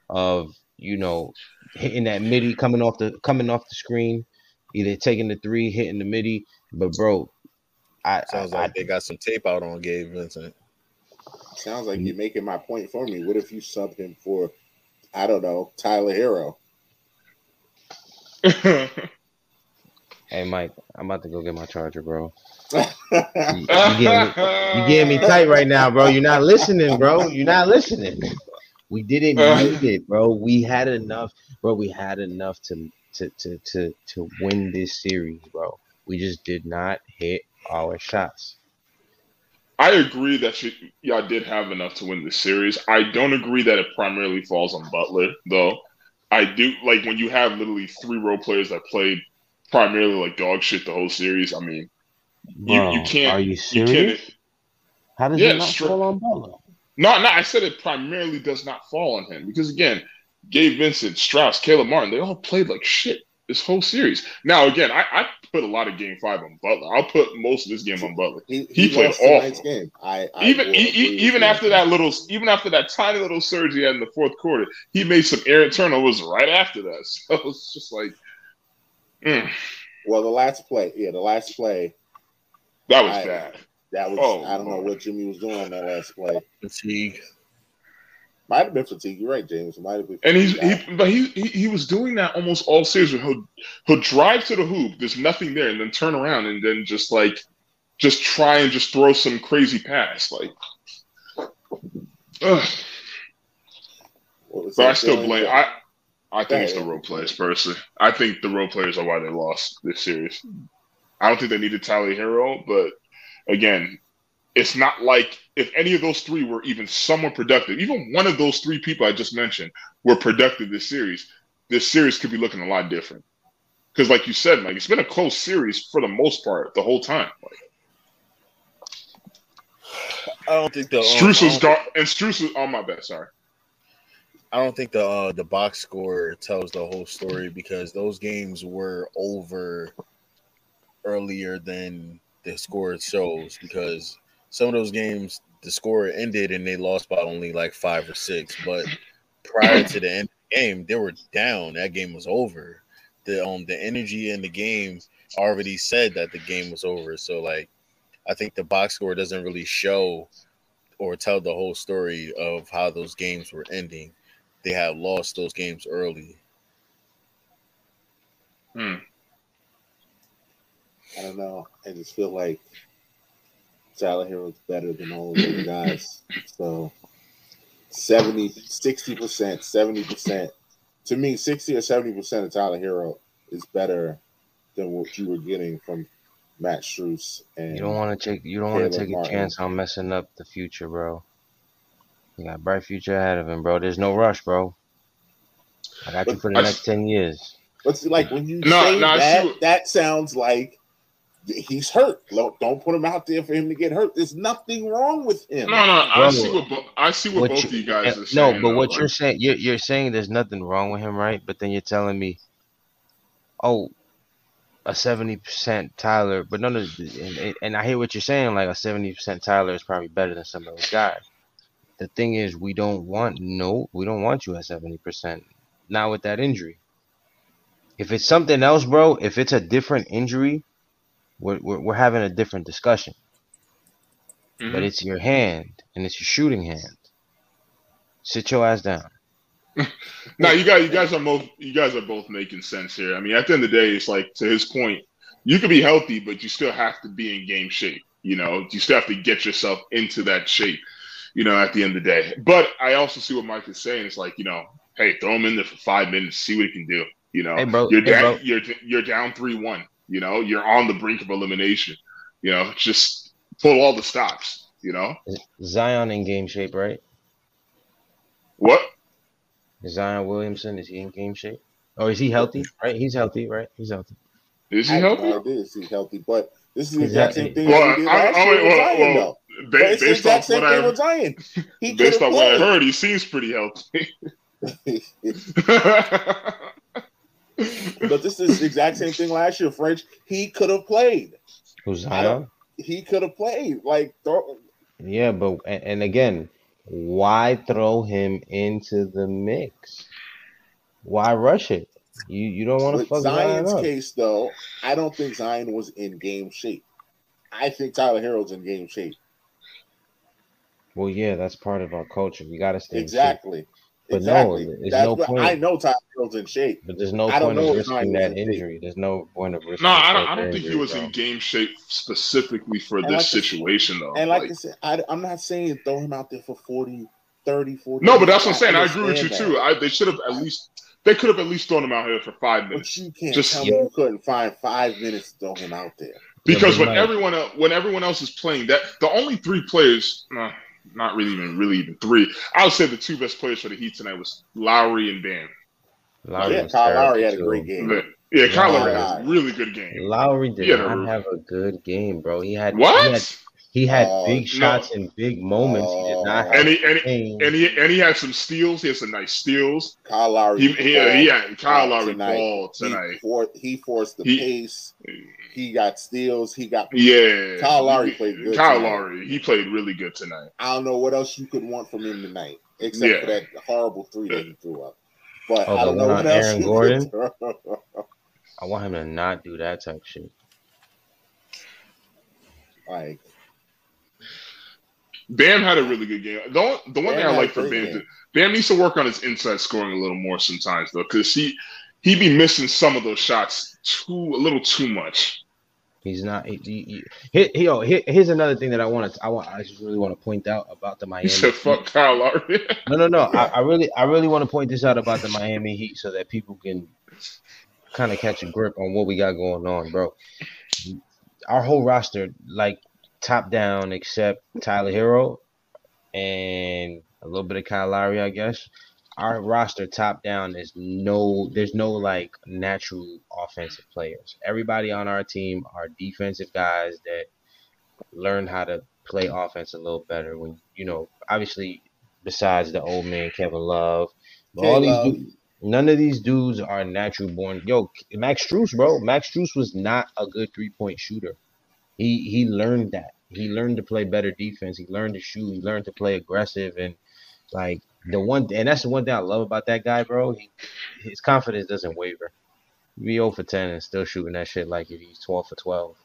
of – you know, hitting that midi, coming off the screen, either taking the three, hitting the midi. But bro, sounds like they got some tape out on Gabe Vincent. Sounds like you're making my point for me. What if you subbed him for, I don't know, Tyler Herro? Hey Mike, I'm about to go get my charger, bro. You getting me tight right now, bro. You're not listening, bro. You're not listening. We didn't need it, bro. We had enough, bro. We had enough to win this series, bro. We just did not hit our shots. I agree that y'all did have enough to win this series. I don't agree that it primarily falls on Butler, though. I do like when you have literally 3 role players that played primarily like dog shit the whole series. I mean, bro, you can't. Are you serious? How does it not fall on Butler? No, I said it primarily does not fall on him because, again, Gabe Vincent, Strus, Caleb Martin, they all played like shit this whole series. Now, again, I put a lot of Game 5 on Butler. I'll put most of this game on Butler. He played awful. Game. Even after that tiny little surge he had in the fourth quarter, he made some errant turnovers right after that. So it's just like, well, the last play, that was bad. That was I don't know what Jimmy was doing on that last play. Fatigue. Might have been fatigue. You're right, James. Might have been. And he was doing that almost all series. He'll drive to the hoop. There's nothing there, and then turn around and then just try and just throw some crazy pass. But I still blame. I think it's the role players personally. I think the role players are why they lost this series. I don't think they needed Tyler Herro, but. Again, it's not like if any of those 3 were even somewhat productive, even one of those 3 people I just mentioned were productive this series could be looking a lot different. Because like you said, Mike, it's been a close series for the most part the whole time. I don't think the Strus was on my bad, sorry. I don't think the box score tells the whole story because those games were over earlier than the score shows because some of those games the score ended and they lost by only like 5 or 6. But prior to the end of the game, they were down. That game was over. The energy in the game already said that the game was over. So like, I think the box score doesn't really show or tell the whole story of how those games were ending. They have lost those games early. I don't know. I just feel like Tyler Herro's better than all the other guys. So 70%, to me, 60 or 70% of Tyler Herro is better than what you were getting from Max Strus. And you don't want to take a chance on messing up the future, bro. You got a bright future ahead of him, bro. There's no rush, bro. I got you for the next 10 years. What's like when you that sounds like. He's hurt. Don't put him out there for him to get hurt. There's nothing wrong with him. I see what both of you guys are saying. No, but what you're saying, you're saying there's nothing wrong with him, right? But then you're telling me, oh, a 70% Tyler, but none of and I hear what you're saying, like a 70% Tyler is probably better than some of those guys. The thing is, we don't want you at 70%. Not with that injury. If it's something else, bro, if it's a different injury, we're having a different discussion. Mm-hmm. But it's your hand, and it's your shooting hand. Sit your ass down. No, you guys are both making sense here. I mean, at the end of the day, it's like, to his point, you could be healthy, but you still have to be in game shape. You know, you still have to get yourself into that shape, you know, at the end of the day. But I also see what Mike is saying. It's like, you know, hey, throw him in there for 5 minutes, see what he can do. You know, hey, bro, you're down 3-1. You know, you're on the brink of elimination. You know, just pull all the stops. You know, Zion in game shape, right? What? Zion Williamson, is he in game shape? Oh, is he healthy? Right, he's healthy. Right, he's healthy. Is he healthy? Is he healthy? But this is the exact same thing. Well, Zion. Based on what I heard, he seems pretty healthy. But this is the exact same thing last year, French. He could have played. Who's Zion? He could have played. Like, yeah, but and again. Why throw him into the mix? Why rush it? You don't want to fuck Zion's Zion up. Case, though, I don't think Zion was in game shape. I think Tyler Herro's in game shape. Well, yeah, that's part of our culture. You got to stay in shape. But exactly. No, there's no point. I know Tyler Herro's in shape. But there's no point of risking that injury. There's no point of risking that injury. No, I don't think he was in game shape specifically for this situation, though. And like I said, I'm not saying throw him out there for 40, 30, 40. No, but that's what I'm saying. I agree with you, too. They could have at least thrown him out here for 5 minutes. But you can't tell me you couldn't find 5 minutes to throw him out there. Because when everyone else is playing, that the only three players not really even three. I would say the two best players for the Heat tonight was Lowry and Bam. Kyle Lowry had a great game. Yeah, Kyle Lowry had a really good game. Lowry did not have a good game, bro. He had big shots and big moments. He did not have and he had some steals. He had some nice steals. Kyle Lowry balled tonight. He forced the pace. He got steals. He got Kyle Lowry played good. He played really good tonight. I don't know what else you could want from him tonight, except for that horrible three that he threw up. But I don't know what else. Aaron Gordon. I want him to not do that type of shit. Like, Bam had a really good game. The one thing I like from Bam needs to work on his inside scoring a little more sometimes, though, because he be missing some of those shots a little too much. He's not. Here's another thing that I just really want to point out about the Miami. He said, "Fuck Kyle Lowry." No. I really want to point this out about the Miami Heat so that people can kind of catch a grip on what we got going on, bro. Our whole roster, like, top down, except Tyler Herro and a little bit of Kyle Lowry, I guess. Our roster top down there's no like natural offensive players. Everybody on our team are defensive guys that learn how to play offense a little better. When, you know, obviously besides the old man Kevin Love, but none of these dudes are natural born. Yo, Max Strus, bro. Max Strus was not a good 3-point shooter. He learned that. He learned to play better defense. He learned to shoot. He learned to play aggressive. And like that's the one thing I love about that guy, bro. His confidence doesn't waver. He 0 for 10 and still shooting that shit like he's 12 for 12.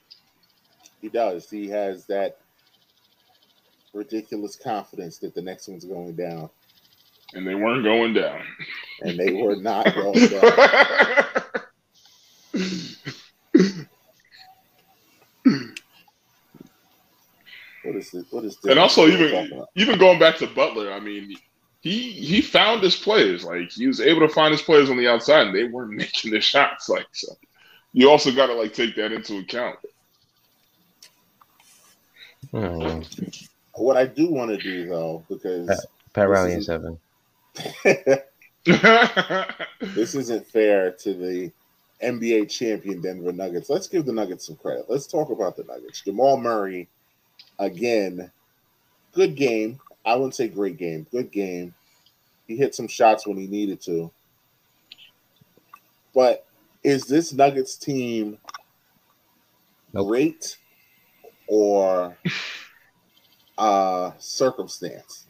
He does. He has that ridiculous confidence that the next one's going down. And they weren't going down. And they were not going down. What is this? And also, even going back to Butler, I mean, he found his players. Like, he was able to find his players on the outside, and they weren't making their shots. Like, so you also got to like take that into account. Hmm. What I do want to do, though, because Pat Riley and 7. This isn't fair to the NBA champion Denver Nuggets. Let's give the Nuggets some credit. Let's talk about the Nuggets. Jamal Murray, again, good game. I wouldn't say great game. Good game. He hit some shots when he needed to. But is this Nuggets team rate or circumstance?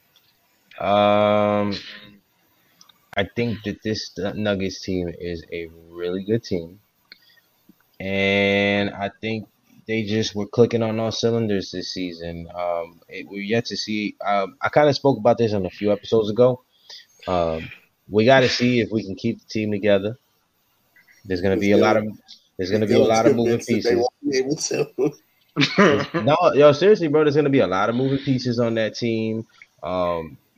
I think that this Nuggets team is a really good team. And I think they just were clicking on all cylinders this season. We're yet to see. I kind of spoke about this on a few episodes ago. We got to see if we can keep the team together. There's going to be a lot of moving pieces. They won't be able to. No, yo, seriously, bro. There's going to be a lot of moving pieces on that team.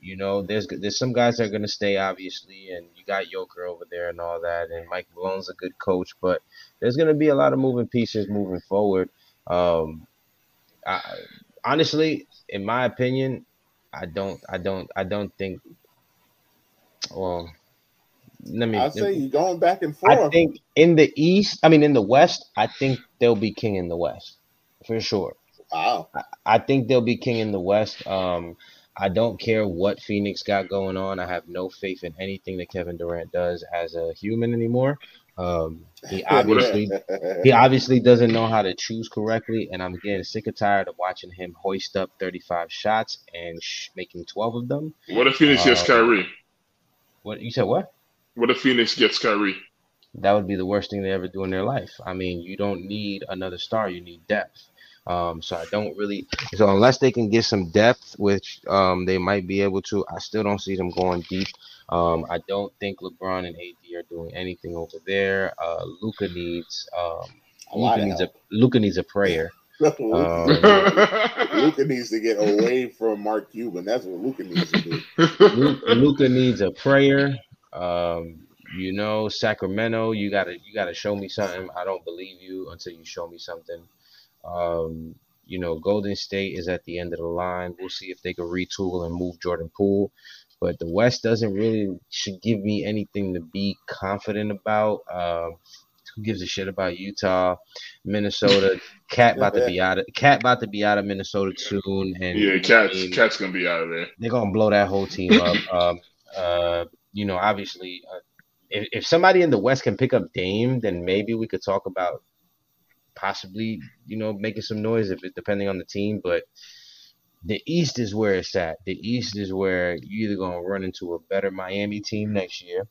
You know, there's some guys that are going to stay, obviously, and you got Joker over there and all that, and Mike Malone's a good coach, but there's going to be a lot of moving pieces moving forward. Honestly, in my opinion, I don't think. Well, I'll say you're going back and forth. I think in the West, I think they'll be king in the West for sure. Wow. I think they'll be king in the West. I don't care what Phoenix got going on. I have no faith in anything that Kevin Durant does as a human anymore. He obviously doesn't know how to choose correctly, and I'm getting sick and tired of watching him hoist up 35 shots and making 12 of them. What if Phoenix gets Kyrie? What you said? What? What if Phoenix gets Kyrie? That would be the worst thing they ever do in their life. I mean, you don't need another star; you need depth. So unless they can get some depth, which they might be able to, I still don't see them going deep. I don't think LeBron and AD are doing anything over there. Luka needs a prayer. Luka needs to get away from Mark Cuban. That's what Luka needs to do. Luka needs a prayer. You know, Sacramento, you gotta show me something. I don't believe you until you show me something. You know, Golden State is at the end of the line. We'll see if they can retool and move Jordan Poole. But the West doesn't really should give me anything to be confident about. Who gives a shit about Utah, Minnesota? Cat about to be out of Minnesota soon. And yeah, Cat's gonna be out of there. They're gonna blow that whole team up. You know, obviously, if somebody in the West can pick up Dame, then maybe we could talk about possibly, you know, making some noise if it's depending on the team. But the East is where it's at. The East is where you're either gonna run into a better Miami team next year.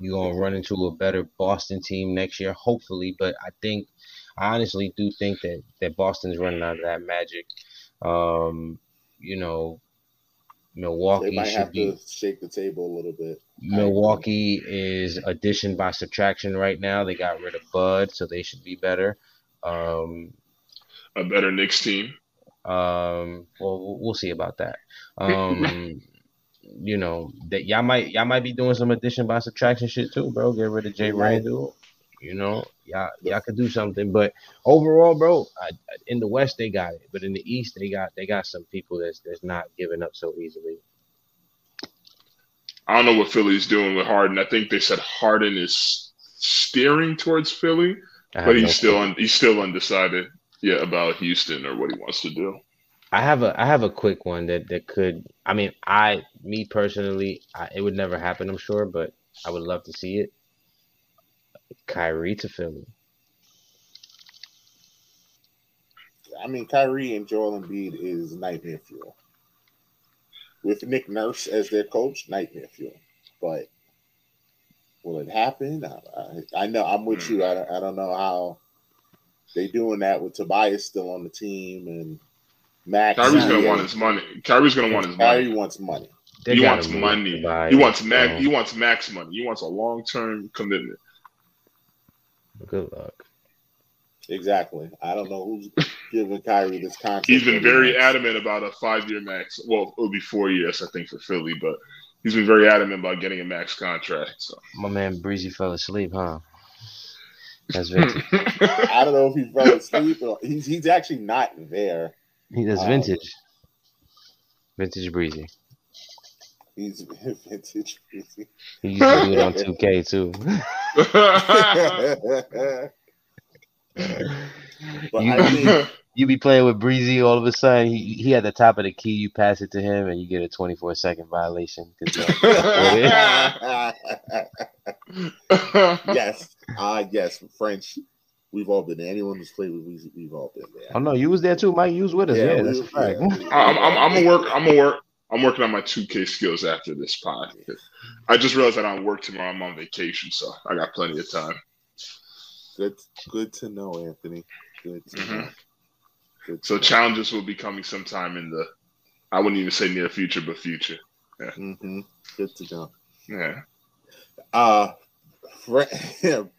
You're gonna run into a better Boston team next year, hopefully. But I honestly do think that Boston's running out of that magic. You know, Milwaukee they might have to shake the table a little bit. Milwaukee is addition by subtraction right now. They got rid of Bud, so they should be better. A better Knicks team. Well, we'll see about that. You know that y'all might be doing some addition by subtraction shit too, bro. Get rid of Jay Randall. You know, y'all could do something. But overall, bro, in the West they got it, but in the East they got some people that's not giving up so easily. I don't know what Philly's doing with Harden. I think they said Harden is steering towards Philly, but he's still undecided. Yeah, about Houston or what he wants to do. I have a quick one that could. I mean, it would never happen, I'm sure, but I would love to see it. Kyrie to Philly. I mean, Kyrie and Joel Embiid is nightmare fuel. With Nick Nurse as their coach, nightmare fuel. But will it happen? I know I'm with you. I don't know how they doing that with Tobias still on the team and Max. Kyrie's going to want his money. Kyrie wants money. He wants money. He wants Max. He wants Max money. He wants a long-term commitment. Good luck. Exactly. I don't know who's giving Kyrie this contract. He's been very adamant about a 5-year max. Well, it'll be 4 years, I think, for Philly, but he's been very adamant about getting a max contract. So. My man Breezy fell asleep, huh? That's vintage. I don't know if he fell asleep. Or he's actually not there. He does vintage. Vintage Breezy. He's vintage Breezy. He used to do it on 2K, too. But you be playing with Breezy, all of a sudden he at the top of the key, you pass it to him and you get a 24-second violation. Yes. Yes, French. We've all been there. Anyone who's played with us, we've all been there. I know you was there too, Mike. You was with us. Yeah, that's a fact. I'm working on my 2K skills after this pod. I just realized that I don't work tomorrow. I'm on vacation, so I got plenty of time. Good to know, Anthony. Good to know. Good to know. Challenges will be coming sometime in the, I wouldn't even say near future, but future. Yeah. Mm-hmm. Good to know. Yeah.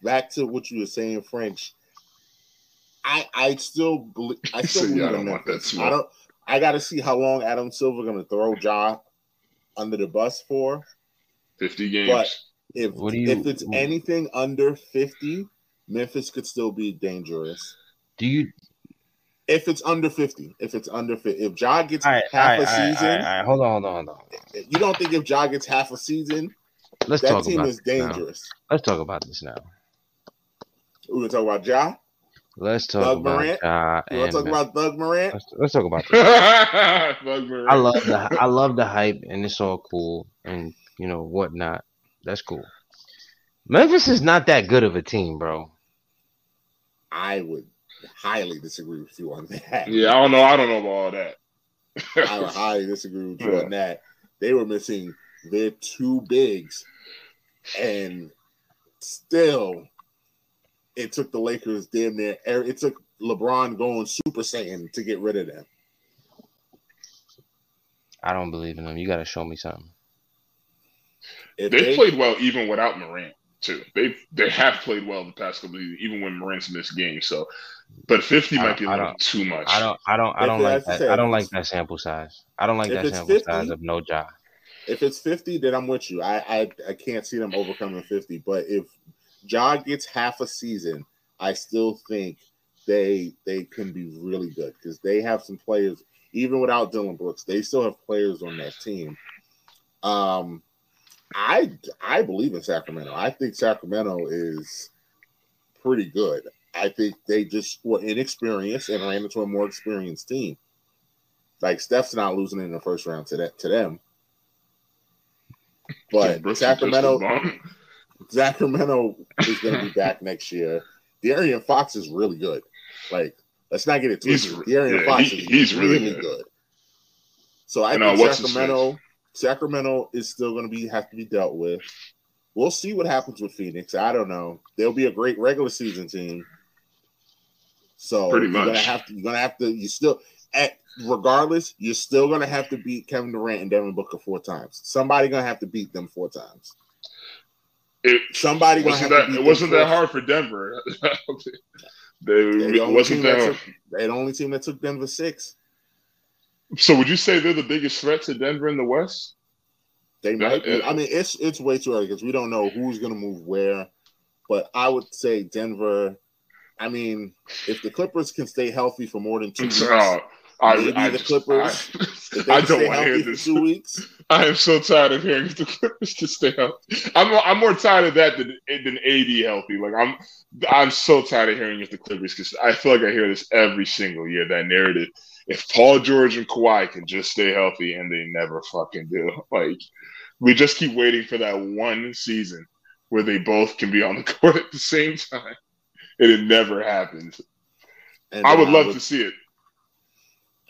Back to what you were saying, French. I still believe in Memphis. I got to see how long Adam Silver going to throw Ja under the bus for. 50 games. But if it's anything under 50, Memphis could still be dangerous. Do you? If it's under 50, if Ja gets half a season. All right. Hold on. You don't think if Ja gets half a season, that team is dangerous. Now. Let's talk about this now. We're going to talk about Ja. Let's talk about Morant. You want to talk about Thug Morant? Let's talk about that. I love the hype, and it's all cool, and you know whatnot. That's cool. Memphis is not that good of a team, bro. I would highly disagree with you on that. Yeah, I don't know about all that. I would highly disagree with you on that. They were missing their two bigs, and still. It took the Lakers damn near. It took LeBron going Super Saiyan to get rid of them. I don't believe in them. You got to show me something. They played well even without Morant too. They have played well the past couple of years, even when Morant's missed games. So, but 50 might be a little too much. I don't like that. I don't like that sample size. I don't like that sample size of no job. If it's 50, then I'm with you. I can't see them overcoming 50. But if Ja gets half a season, I still think they can be really good because they have some players, even without Dylan Brooks, they still have players on that team. I believe in Sacramento. I think Sacramento is pretty good. I think they just were inexperienced and ran into a more experienced team. Like Steph's not losing in the first round to them. But Sacramento is going to be back next year. De'Aaron Fox is really good. Like, let's not get it twisted. De'Aaron Fox is really good. So I think Sacramento is still going to have to be dealt with. We'll see what happens with Phoenix. I don't know. They'll be a great regular season team. So you're still going to have to beat Kevin Durant and Devin Booker 4 times. Somebody's going to have to beat them 4 times. It wasn't that hard for Denver. They're the only team that took Denver 6. So would you say they're the biggest threat to Denver in the West? They might be. I mean, it's way too early because we don't know who's going to move where. But I would say Denver. I mean, if the Clippers can stay healthy for more than 2 weeks, I don't want to hear this. 2 weeks. I am so tired of hearing the Clippers to stay healthy. I'm more tired of that than AD healthy. Like I'm so tired of hearing if the Clippers because I feel like I hear this every single year. That narrative. If Paul George and Kawhi can just stay healthy, and they never fucking do. Like we just keep waiting for that one season where they both can be on the court at the same time, and it never happens. And I would love to see it.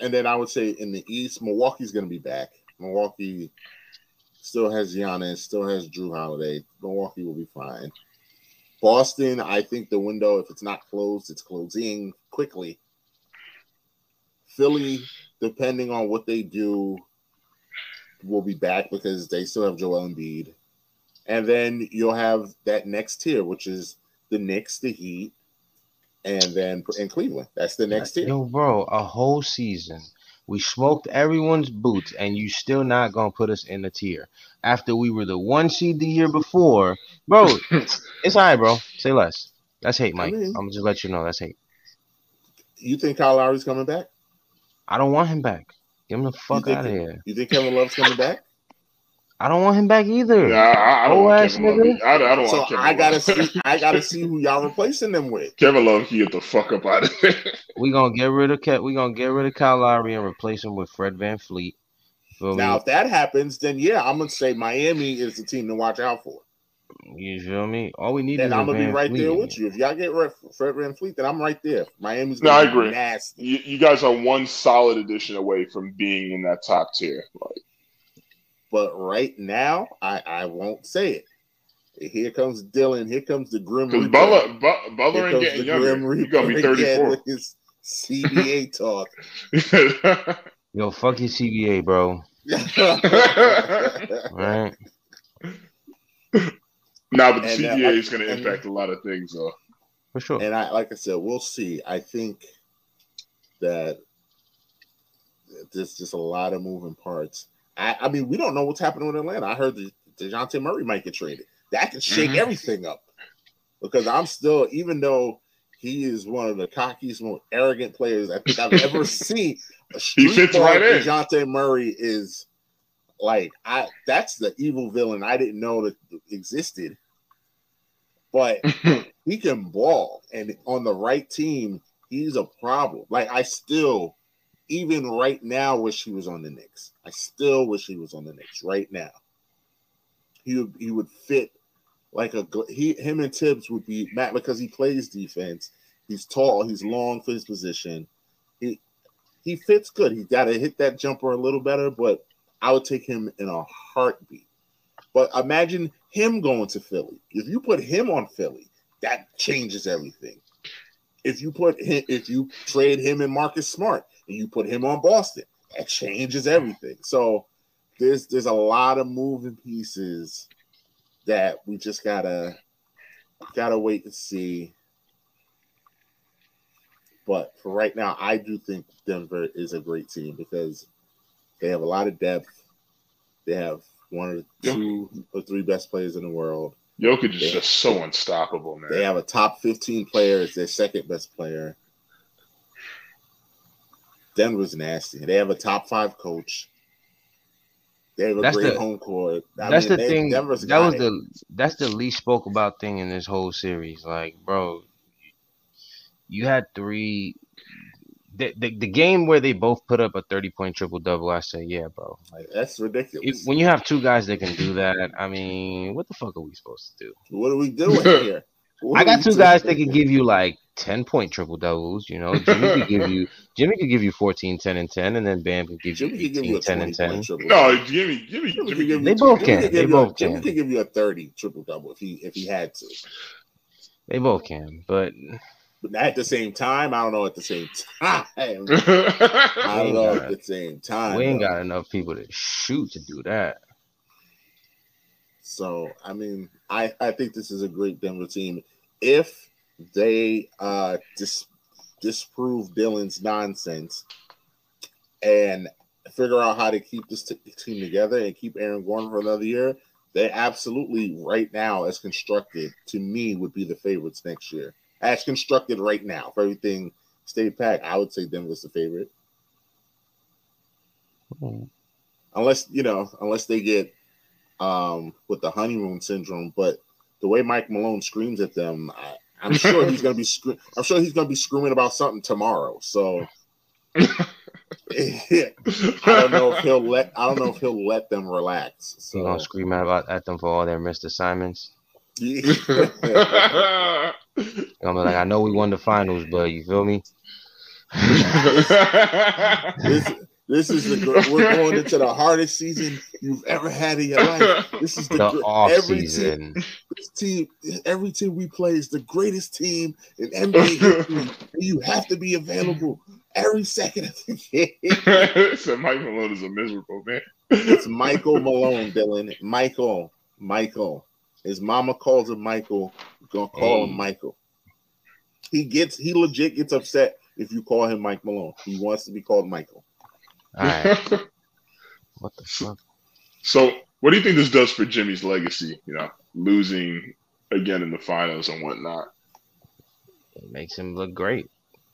And then I would say in the East, Milwaukee's going to be back. Milwaukee still has Giannis, still has Drew Holiday. Milwaukee will be fine. Boston, I think the window, if it's not closed, it's closing quickly. Philly, depending on what they do, will be back because they still have Joel Embiid. And then you'll have that next tier, which is the Knicks, the Heat, and then in Cleveland. That's the next team. Yo, bro, a whole season. We smoked everyone's boots, and you still not going to put us in the tier. After we were the 1 seed the year before. Bro, it's all right, bro. Say less. That's hate, Mike. I'm going to just let you know. That's hate. You think Kyle Lowry's coming back? I don't want him back. Get him the fuck out of here. You think Kevin Love's coming back? I don't want him back either. Nah, I don't want Kevin Love. I gotta see who y'all replacing them with. Kevin Love, he get the fuck up out of there. We gonna get rid of Kyle Lowry and replace him with Fred VanVleet. Now, if that happens, then yeah, I'm gonna say Miami is the team to watch out for. You feel me? All we need is I'm gonna be right there with you. If y'all get Fred VanVleet, then I'm right there. Miami's gonna be nasty. You guys are one solid addition away from being in that top tier. Like, but right now, I won't say it. Here comes Dylan. Here comes the grim. Because Butler ain't getting younger. He's gonna be 34. With his CBA talk. Yo, fuck your CBA, bro. Right. Nah, but the CBA is going to impact a lot of things, though. For sure. And like I said, we'll see. I think that there's just a lot of moving parts. I mean, we don't know what's happening with Atlanta. I heard that DeJounte Murray might get traded. That could shake everything up. Because I'm still, even though he is one of the cockiest, most arrogant players I think I've ever seen, he fits right in. DeJounte Murray is like, that's the evil villain I didn't know that existed. But he can ball, and on the right team, he's a problem. Like, I still, even right now, wish he was on the Knicks. I still wish he was on the Knicks right now. He would fit like him and Tibbs would be mad because he plays defense. He's tall. He's long for his position. He fits good. He's got to hit that jumper a little better, but I would take him in a heartbeat. But imagine him going to Philly. If you put him on Philly, that changes everything. If you trade him and Marcus Smart and you put him on Boston, that changes everything. So there's a lot of moving pieces that we just gotta wait and see. But for right now, I do think Denver is a great team because they have a lot of depth. They have one of the two or three best players in the world. Jokic is just so unstoppable, man. They have a top 15 player as their second best player. Denver's nasty. They have a top 5 coach. They have a great home court. That's the thing. That's the least spoke about thing in this whole series. Like, bro, you had three. The game where they both put up a 30-point triple-double, I say, yeah, bro. Like, that's ridiculous. When you have two guys that can do that, I mean, what the fuck are we supposed to do? What are we doing here? I got two guys that can give you, like, 10-point triple-doubles, you know. Jimmy could give you 14, 10, and 10, and then Bam could give you 18, 10, and 10. No, Jimmy. They both can. Jimmy could give you a 30 triple-double if he had to. They both can, but... But at the same time, I don't know. We ain't got enough people to shoot to do that. So, I mean, I think this is a great Denver team. If they disprove Dylan's nonsense and figure out how to keep this team together and keep Aaron Gordon for another year, they absolutely, right now, as constructed, to me, would be the favorites next year. As constructed right now, if everything stayed packed, I would say Denver's the favorite. Mm-hmm. Unless they get with the honeymoon syndrome. But the way Mike Malone screams at them, I'm sure he's gonna be screaming about something tomorrow. So I don't know if he'll let them relax. So. He's gonna scream at them for all their missed assignments. I'm like, I know we won the finals, but you feel me? This is we're going into the hardest season you've ever had in your life. This is the off season. Every team we play is the greatest team in NBA history. You have to be available every second of the game. So Michael Malone is a miserable man. It's Michael Malone, Dylan. Michael. His mama calls him Michael. We're gonna call him Michael. He legit gets upset if you call him Mike Malone. He wants to be called Michael. All right. What the fuck? So, what do you think this does for Jimmy's legacy? You know, losing again in the finals and whatnot. It makes him look great.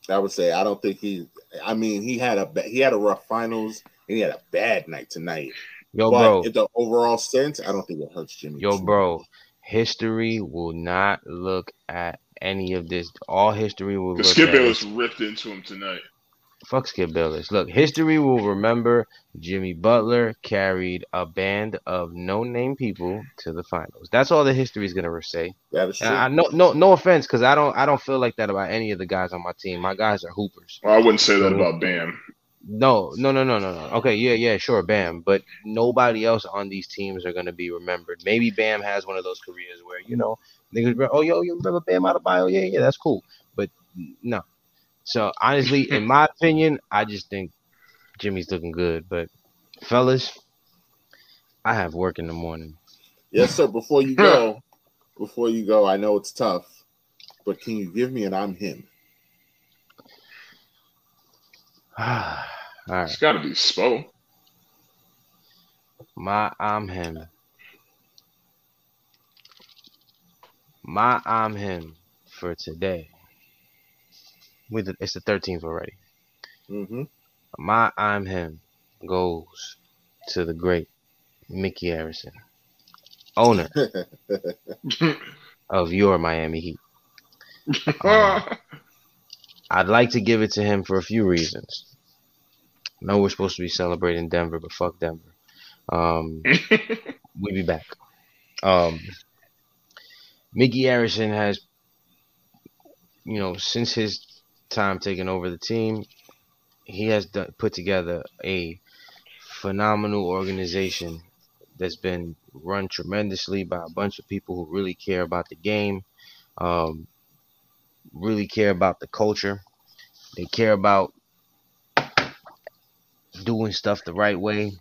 I would say I don't think he. I mean, he had a rough finals and he had a bad night tonight. Yo, but bro, in the overall sense, I don't think it hurts Jimmy. Yo, bro, history will not look at any of this. All history will look at it. The skip was ripped into him tonight. Fuck Skip Bayless. Look, history will remember Jimmy Butler carried a band of no-name people to the finals. That's all the history is gonna say. That is true. I no offense, because I don't feel like that about any of the guys on my team. My guys are hoopers. Well, I wouldn't say that about Bam. No. Okay, yeah, sure, Bam. But nobody else on these teams are gonna be remembered. Maybe Bam has one of those careers where niggas, oh yo, you remember Bam Adebayo? Yeah, that's cool. But no. So, honestly, in my opinion, I just think Jimmy's looking good. But, fellas, I have work in the morning. Yes, sir. Before you go, I know it's tough, but can you give me an I'm him? All right. It's got to be Spo. My I'm him for today. It's the 13th already. Mm-hmm. My I'm him goes to the great Mickey Arison, owner of your Miami Heat. I'd like to give it to him for a few reasons. I know we're supposed to be celebrating Denver, but fuck Denver. We'll be back. Mickey Arison has, since his time taking over the team, he has put together a phenomenal organization that's been run tremendously by a bunch of people who really care about the game, really care about the culture. They care about doing stuff the right way,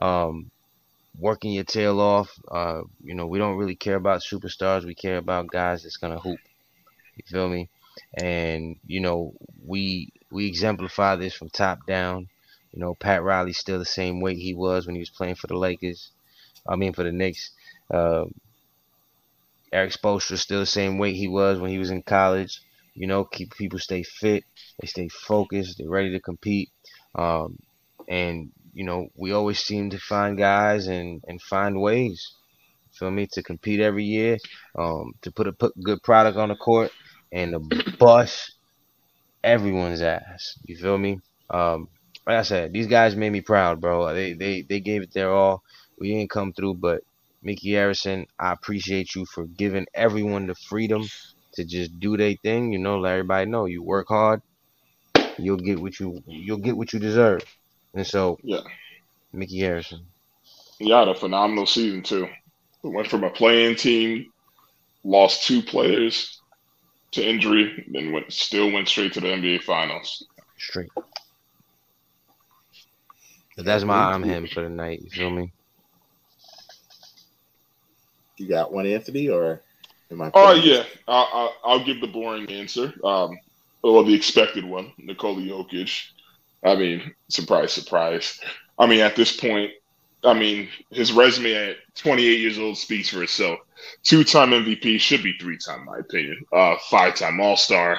working your tail off. We don't really care about superstars. We care about guys that's going to hoop. You feel me? And, we exemplify this from top down. Pat Riley's still the same weight he was when he was playing for the Lakers. I mean, for the Knicks. Eric Spoelstra's still the same weight he was when he was in college. People stay fit. They stay focused. They're ready to compete. We always seem to find guys and find ways, feel me, to compete every year, to put good product on the court. And to bust everyone's ass. You feel me? Like I said, these guys made me proud, bro. They gave it their all. We didn't come through, but Mickey Arison, I appreciate you for giving everyone the freedom to just do their thing. Let everybody know you work hard, you'll get what you deserve. And so, yeah, Mickey Arison. He had a phenomenal season too. Went from a play-in team, lost two players to injury, then still went straight to the NBA Finals. Straight. But that's my I'm him for the night. You feel me? You got one, Anthony, or am I? Oh yeah, I'll give the boring answer, or the expected one, Nikola Jokic. I mean, surprise, surprise. I mean, at this point, his resume at 28 years old speaks for itself. 2-time MVP, should be 3-time, in my opinion. 5-time All-Star,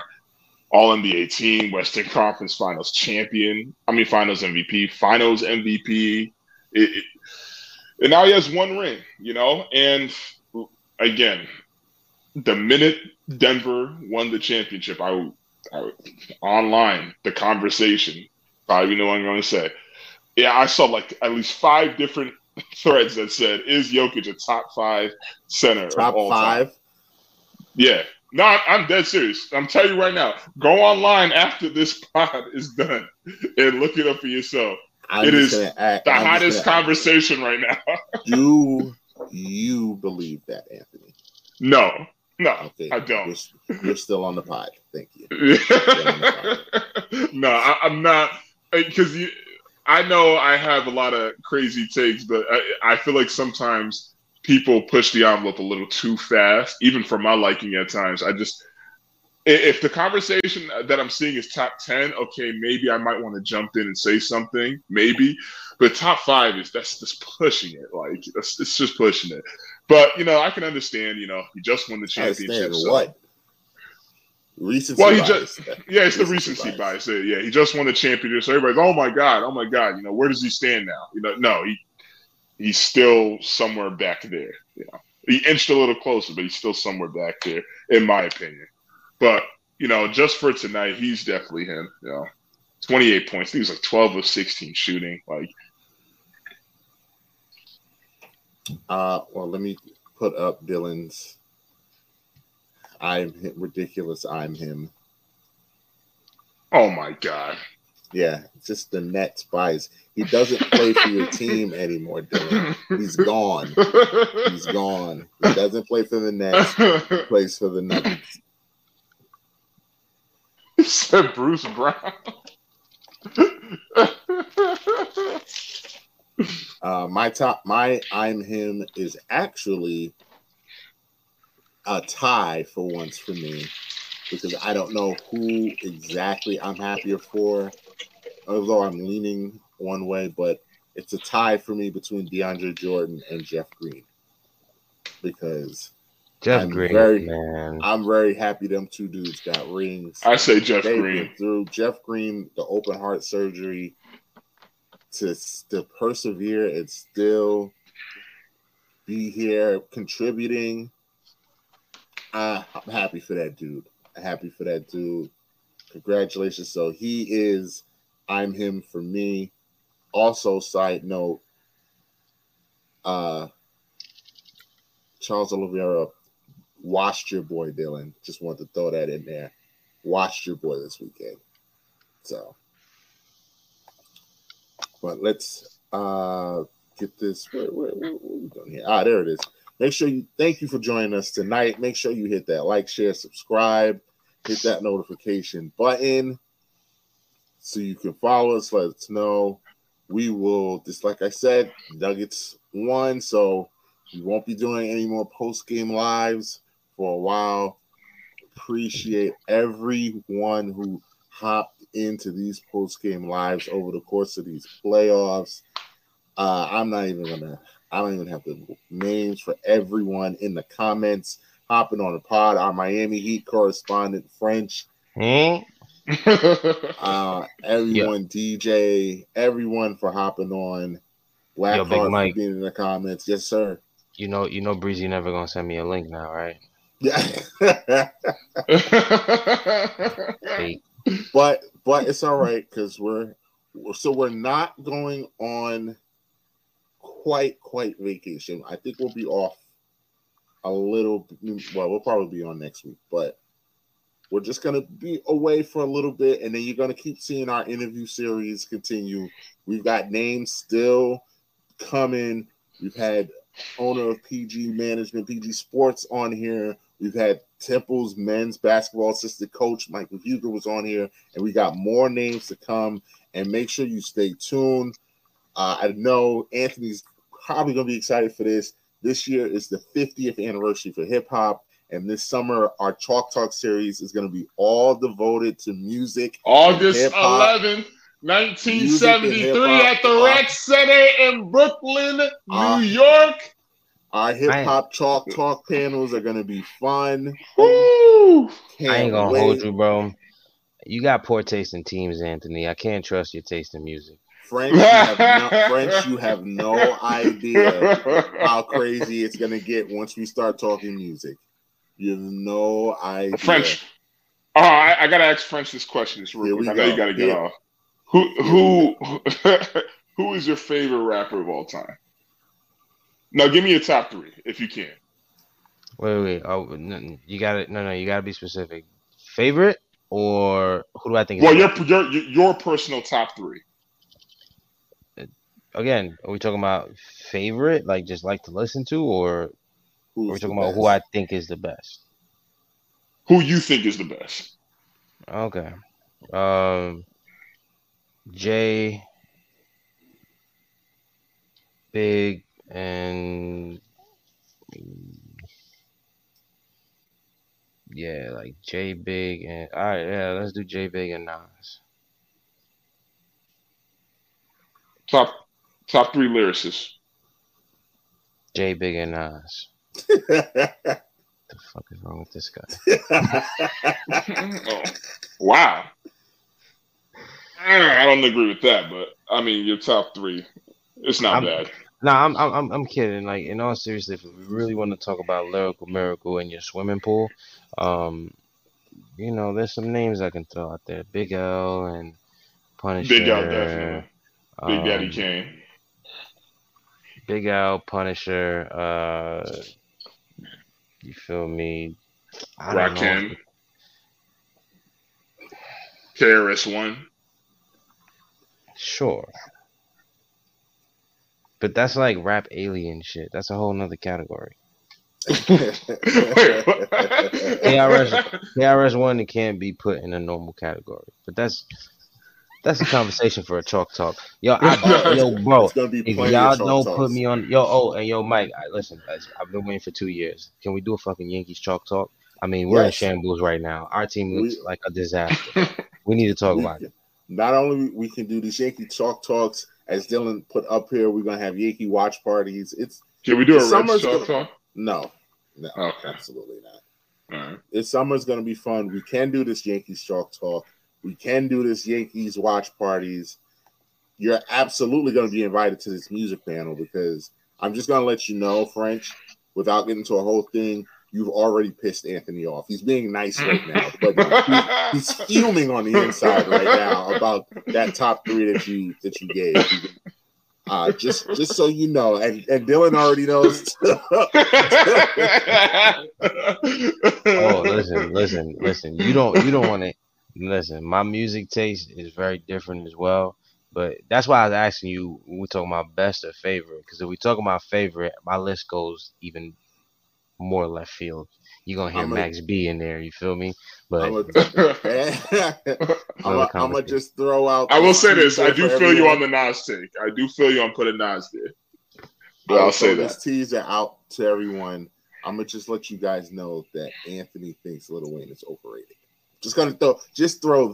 All-NBA team, Western Conference Finals champion. Finals MVP, Finals MVP. And now he has one ring, And, again, the minute Denver won the championship, I online, the conversation, probably know what I'm going to say. Yeah, I saw at least 5 different threads that said, is Jokic a top 5 center of all time? Top 5? Yeah. No, I'm dead serious. I'm telling you right now, go online after this pod is done and look it up for yourself. It is the hottest conversation right now. You believe that, Anthony? No, I don't. You're still on the pod. Thank you. No, I'm not. Because you... I know I have a lot of crazy takes, but I feel like sometimes people push the envelope a little too fast, even for my liking at times. If the conversation that I'm seeing is top 10, okay, maybe I might want to jump in and say something, maybe. But top 5 that's just pushing it. It's just pushing it. But, I can understand, he just won the championship. So. What? Recency bias. It's the recency bias. Yeah, he just won the championship, so everybody's, oh my god, where does he stand now? No, he's still somewhere back there. He inched a little closer, but he's still somewhere back there, in my opinion. But just for tonight, he's definitely him. 28 points. I think he was like 12 of 16 shooting. Like, well, let me put up Dylan's I'm him, ridiculous. I'm him. Oh my God. Yeah, just the Nets bias. He doesn't play for your team anymore, Dylan. He's gone. He's gone. He doesn't play for the Nets. He plays for the Nuggets. He said Bruce Brown. My I'm him is actually a tie for once for me, because I don't know who exactly I'm happier for, although I'm leaning one way, but it's a tie for me between DeAndre Jordan and Jeff Green, because I'm very happy them two dudes got rings. I say Jeff Green. Through Jeff Green, the open heart surgery, to persevere and still be here contributing. I'm happy for that dude. Congratulations. So he is I'm him for me. Also, side note, Charles Oliveira washed your boy, Dylan. Just wanted to throw that in there. Washed your boy this weekend. So, but let's get this. What are we doing here? Ah, there it is. Make sure you thank you for joining us tonight. Make sure you hit that like, share, subscribe, hit that notification button so you can follow us. Let us know. We will, just like I said, Nuggets won, so we won't be doing any more post-game lives for a while. Appreciate everyone who hopped into these post-game lives over the course of these playoffs. I don't even have the names for everyone in the comments. Hopping on the pod, our Miami Heat correspondent, French. Everyone, DJ, everyone for hopping on. Black Heart for being in the comments. Yes, sir. You know, Breezy never going to send me a link now, right? Yeah. Hey. But it's all right, because we're not going on quite vacation. I think we'll be off a little. Well, we'll probably be on next week, but we're just going to be away for a little bit, and then you're going to keep seeing our interview series continue. We've got names still coming. We've had owner of PG Management, PG Sports on here. We've had Temple's men's basketball assistant coach, Mike Huger, was on here, and we got more names to come, and make sure you stay tuned. I know Anthony's probably going to be excited for this. This year is the 50th anniversary for hip-hop, and this summer our Chalk Talk series is going to be all devoted to music. August 11th, 1973 at the Rec Center in Brooklyn, New York. Our hip-hop Chalk Talk panels are going to be fun. Woo! I ain't going to hold you, bro. You got poor taste in teams, Anthony. I can't trust your taste in music. French, you have no idea how crazy it's going to get once we start talking music. You have no idea. French, I got to ask French this question. This real quick. I know you got to get off. Who is your favorite rapper of all time? Now, give me your top three, if you can. Wait. Oh, you got to be specific. Favorite, or who do I think is your personal top three? Again, are we talking about favorite, like just like to listen to, or are we talking about who I think is the best? Who you think is the best? Okay. Jay, Big, and yeah, like Jay, Big, and all right, yeah, let's do Jay, Big, and Nas. Top three lyricists. Jay, Big, and Nas. What the fuck is wrong with this guy? Oh, wow. I don't agree with that, but I mean, your top three, it's not bad. No, I'm kidding. Like, in all seriousness, if we really want to talk about Lyrical Miracle and your swimming pool, there's some names I can throw out there. Big L and Punisher. Big Al, definitely. Big Daddy Kane. Big Al, Punisher. You feel me? Rakim. KRS-One. Sure. But that's like rap alien shit. That's a whole nother category. KRS-One, it can't be put in a normal category. But that's a conversation for a chalk talk. Yo, bro, if y'all don't put me on, Mike, listen, I've been waiting for 2 years. Can we do a fucking Yankees chalk talk? I mean, we're in shambles right now. Our team looks like a disaster. We need to talk about it. Not only we can do these Yankee chalk talks, as Dylan put up here, we're gonna have Yankee watch parties. Can we do a Reds chalk talk? No, okay. Absolutely not. All right. This summer's gonna be fun. We can do this Yankees chalk talk. We can do this Yankees watch parties. You're absolutely gonna be invited to this music panel because I'm just gonna let you know, French, without getting to a whole thing, you've already pissed Anthony off. He's being nice right now, but he's fuming on the inside right now about that top three that you gave. Just so you know, and Dylan already knows. Oh, listen. You don't want to listen. My music taste is very different as well, but that's why I was asking you. We're talking about best or favorite, because if we talk about favorite, my list goes even more left field. You're gonna hear Max B in there, you feel me? But I'm gonna just throw out. I will say this: I do feel everyone. You on the Nas take. I do feel you on putting Nas there. But I'll say that. This teaser out to everyone. I'm gonna just let you guys know that Anthony thinks Lil Wayne is overrated. Just gonna throw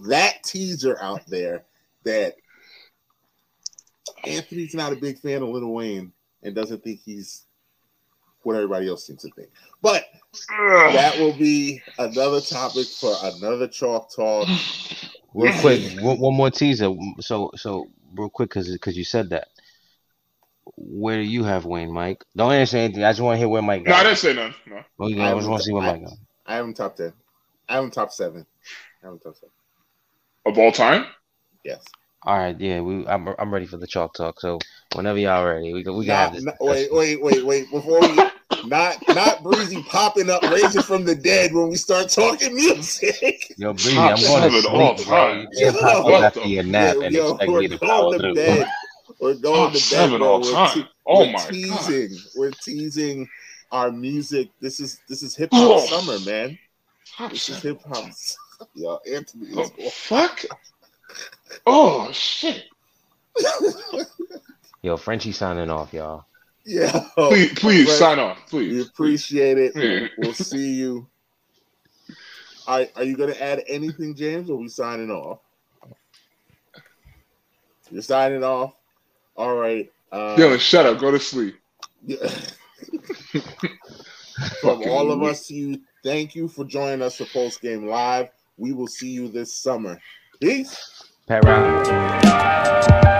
that teaser out there that Anthony's not a big fan of Lil Wayne and doesn't think he's what everybody else seems to think. But that will be another topic for another chalk talk. Real quick, one more teaser. So real quick, because you said that. Where do you have Wayne, Mike? Don't answer anything. I just want to hear where Mike got. No, I didn't say nothing. No. Well, I just want to see where Mike got. I have him top 10. I have him top 7. Of all time? Yes. All right, yeah, I'm ready for the chalk talk. So whenever y'all ready, we got this. Wait. Before we not Breezy popping up, raising from the dead when we start talking music. Yo, Breezy, I'm going to sleep, bro. You can't pop up after your nap and expect me to follow through. We're going to bed all time. Oh my god, we're teasing our music. This is hip hop summer, man. This is hip hop. Yo, Anthony, fuck. Oh shit! Yo, Frenchie signing off, y'all. Yeah, please French, sign off, please. We appreciate it. Yeah. We'll see you. Are you gonna add anything, James? Or are we signing off? You're signing off. All right. Yo, shut up. Go to sleep. Yeah. From all of us to you, thank you for joining us for Post Game Live. We will see you this summer. Peace. Pat Riley.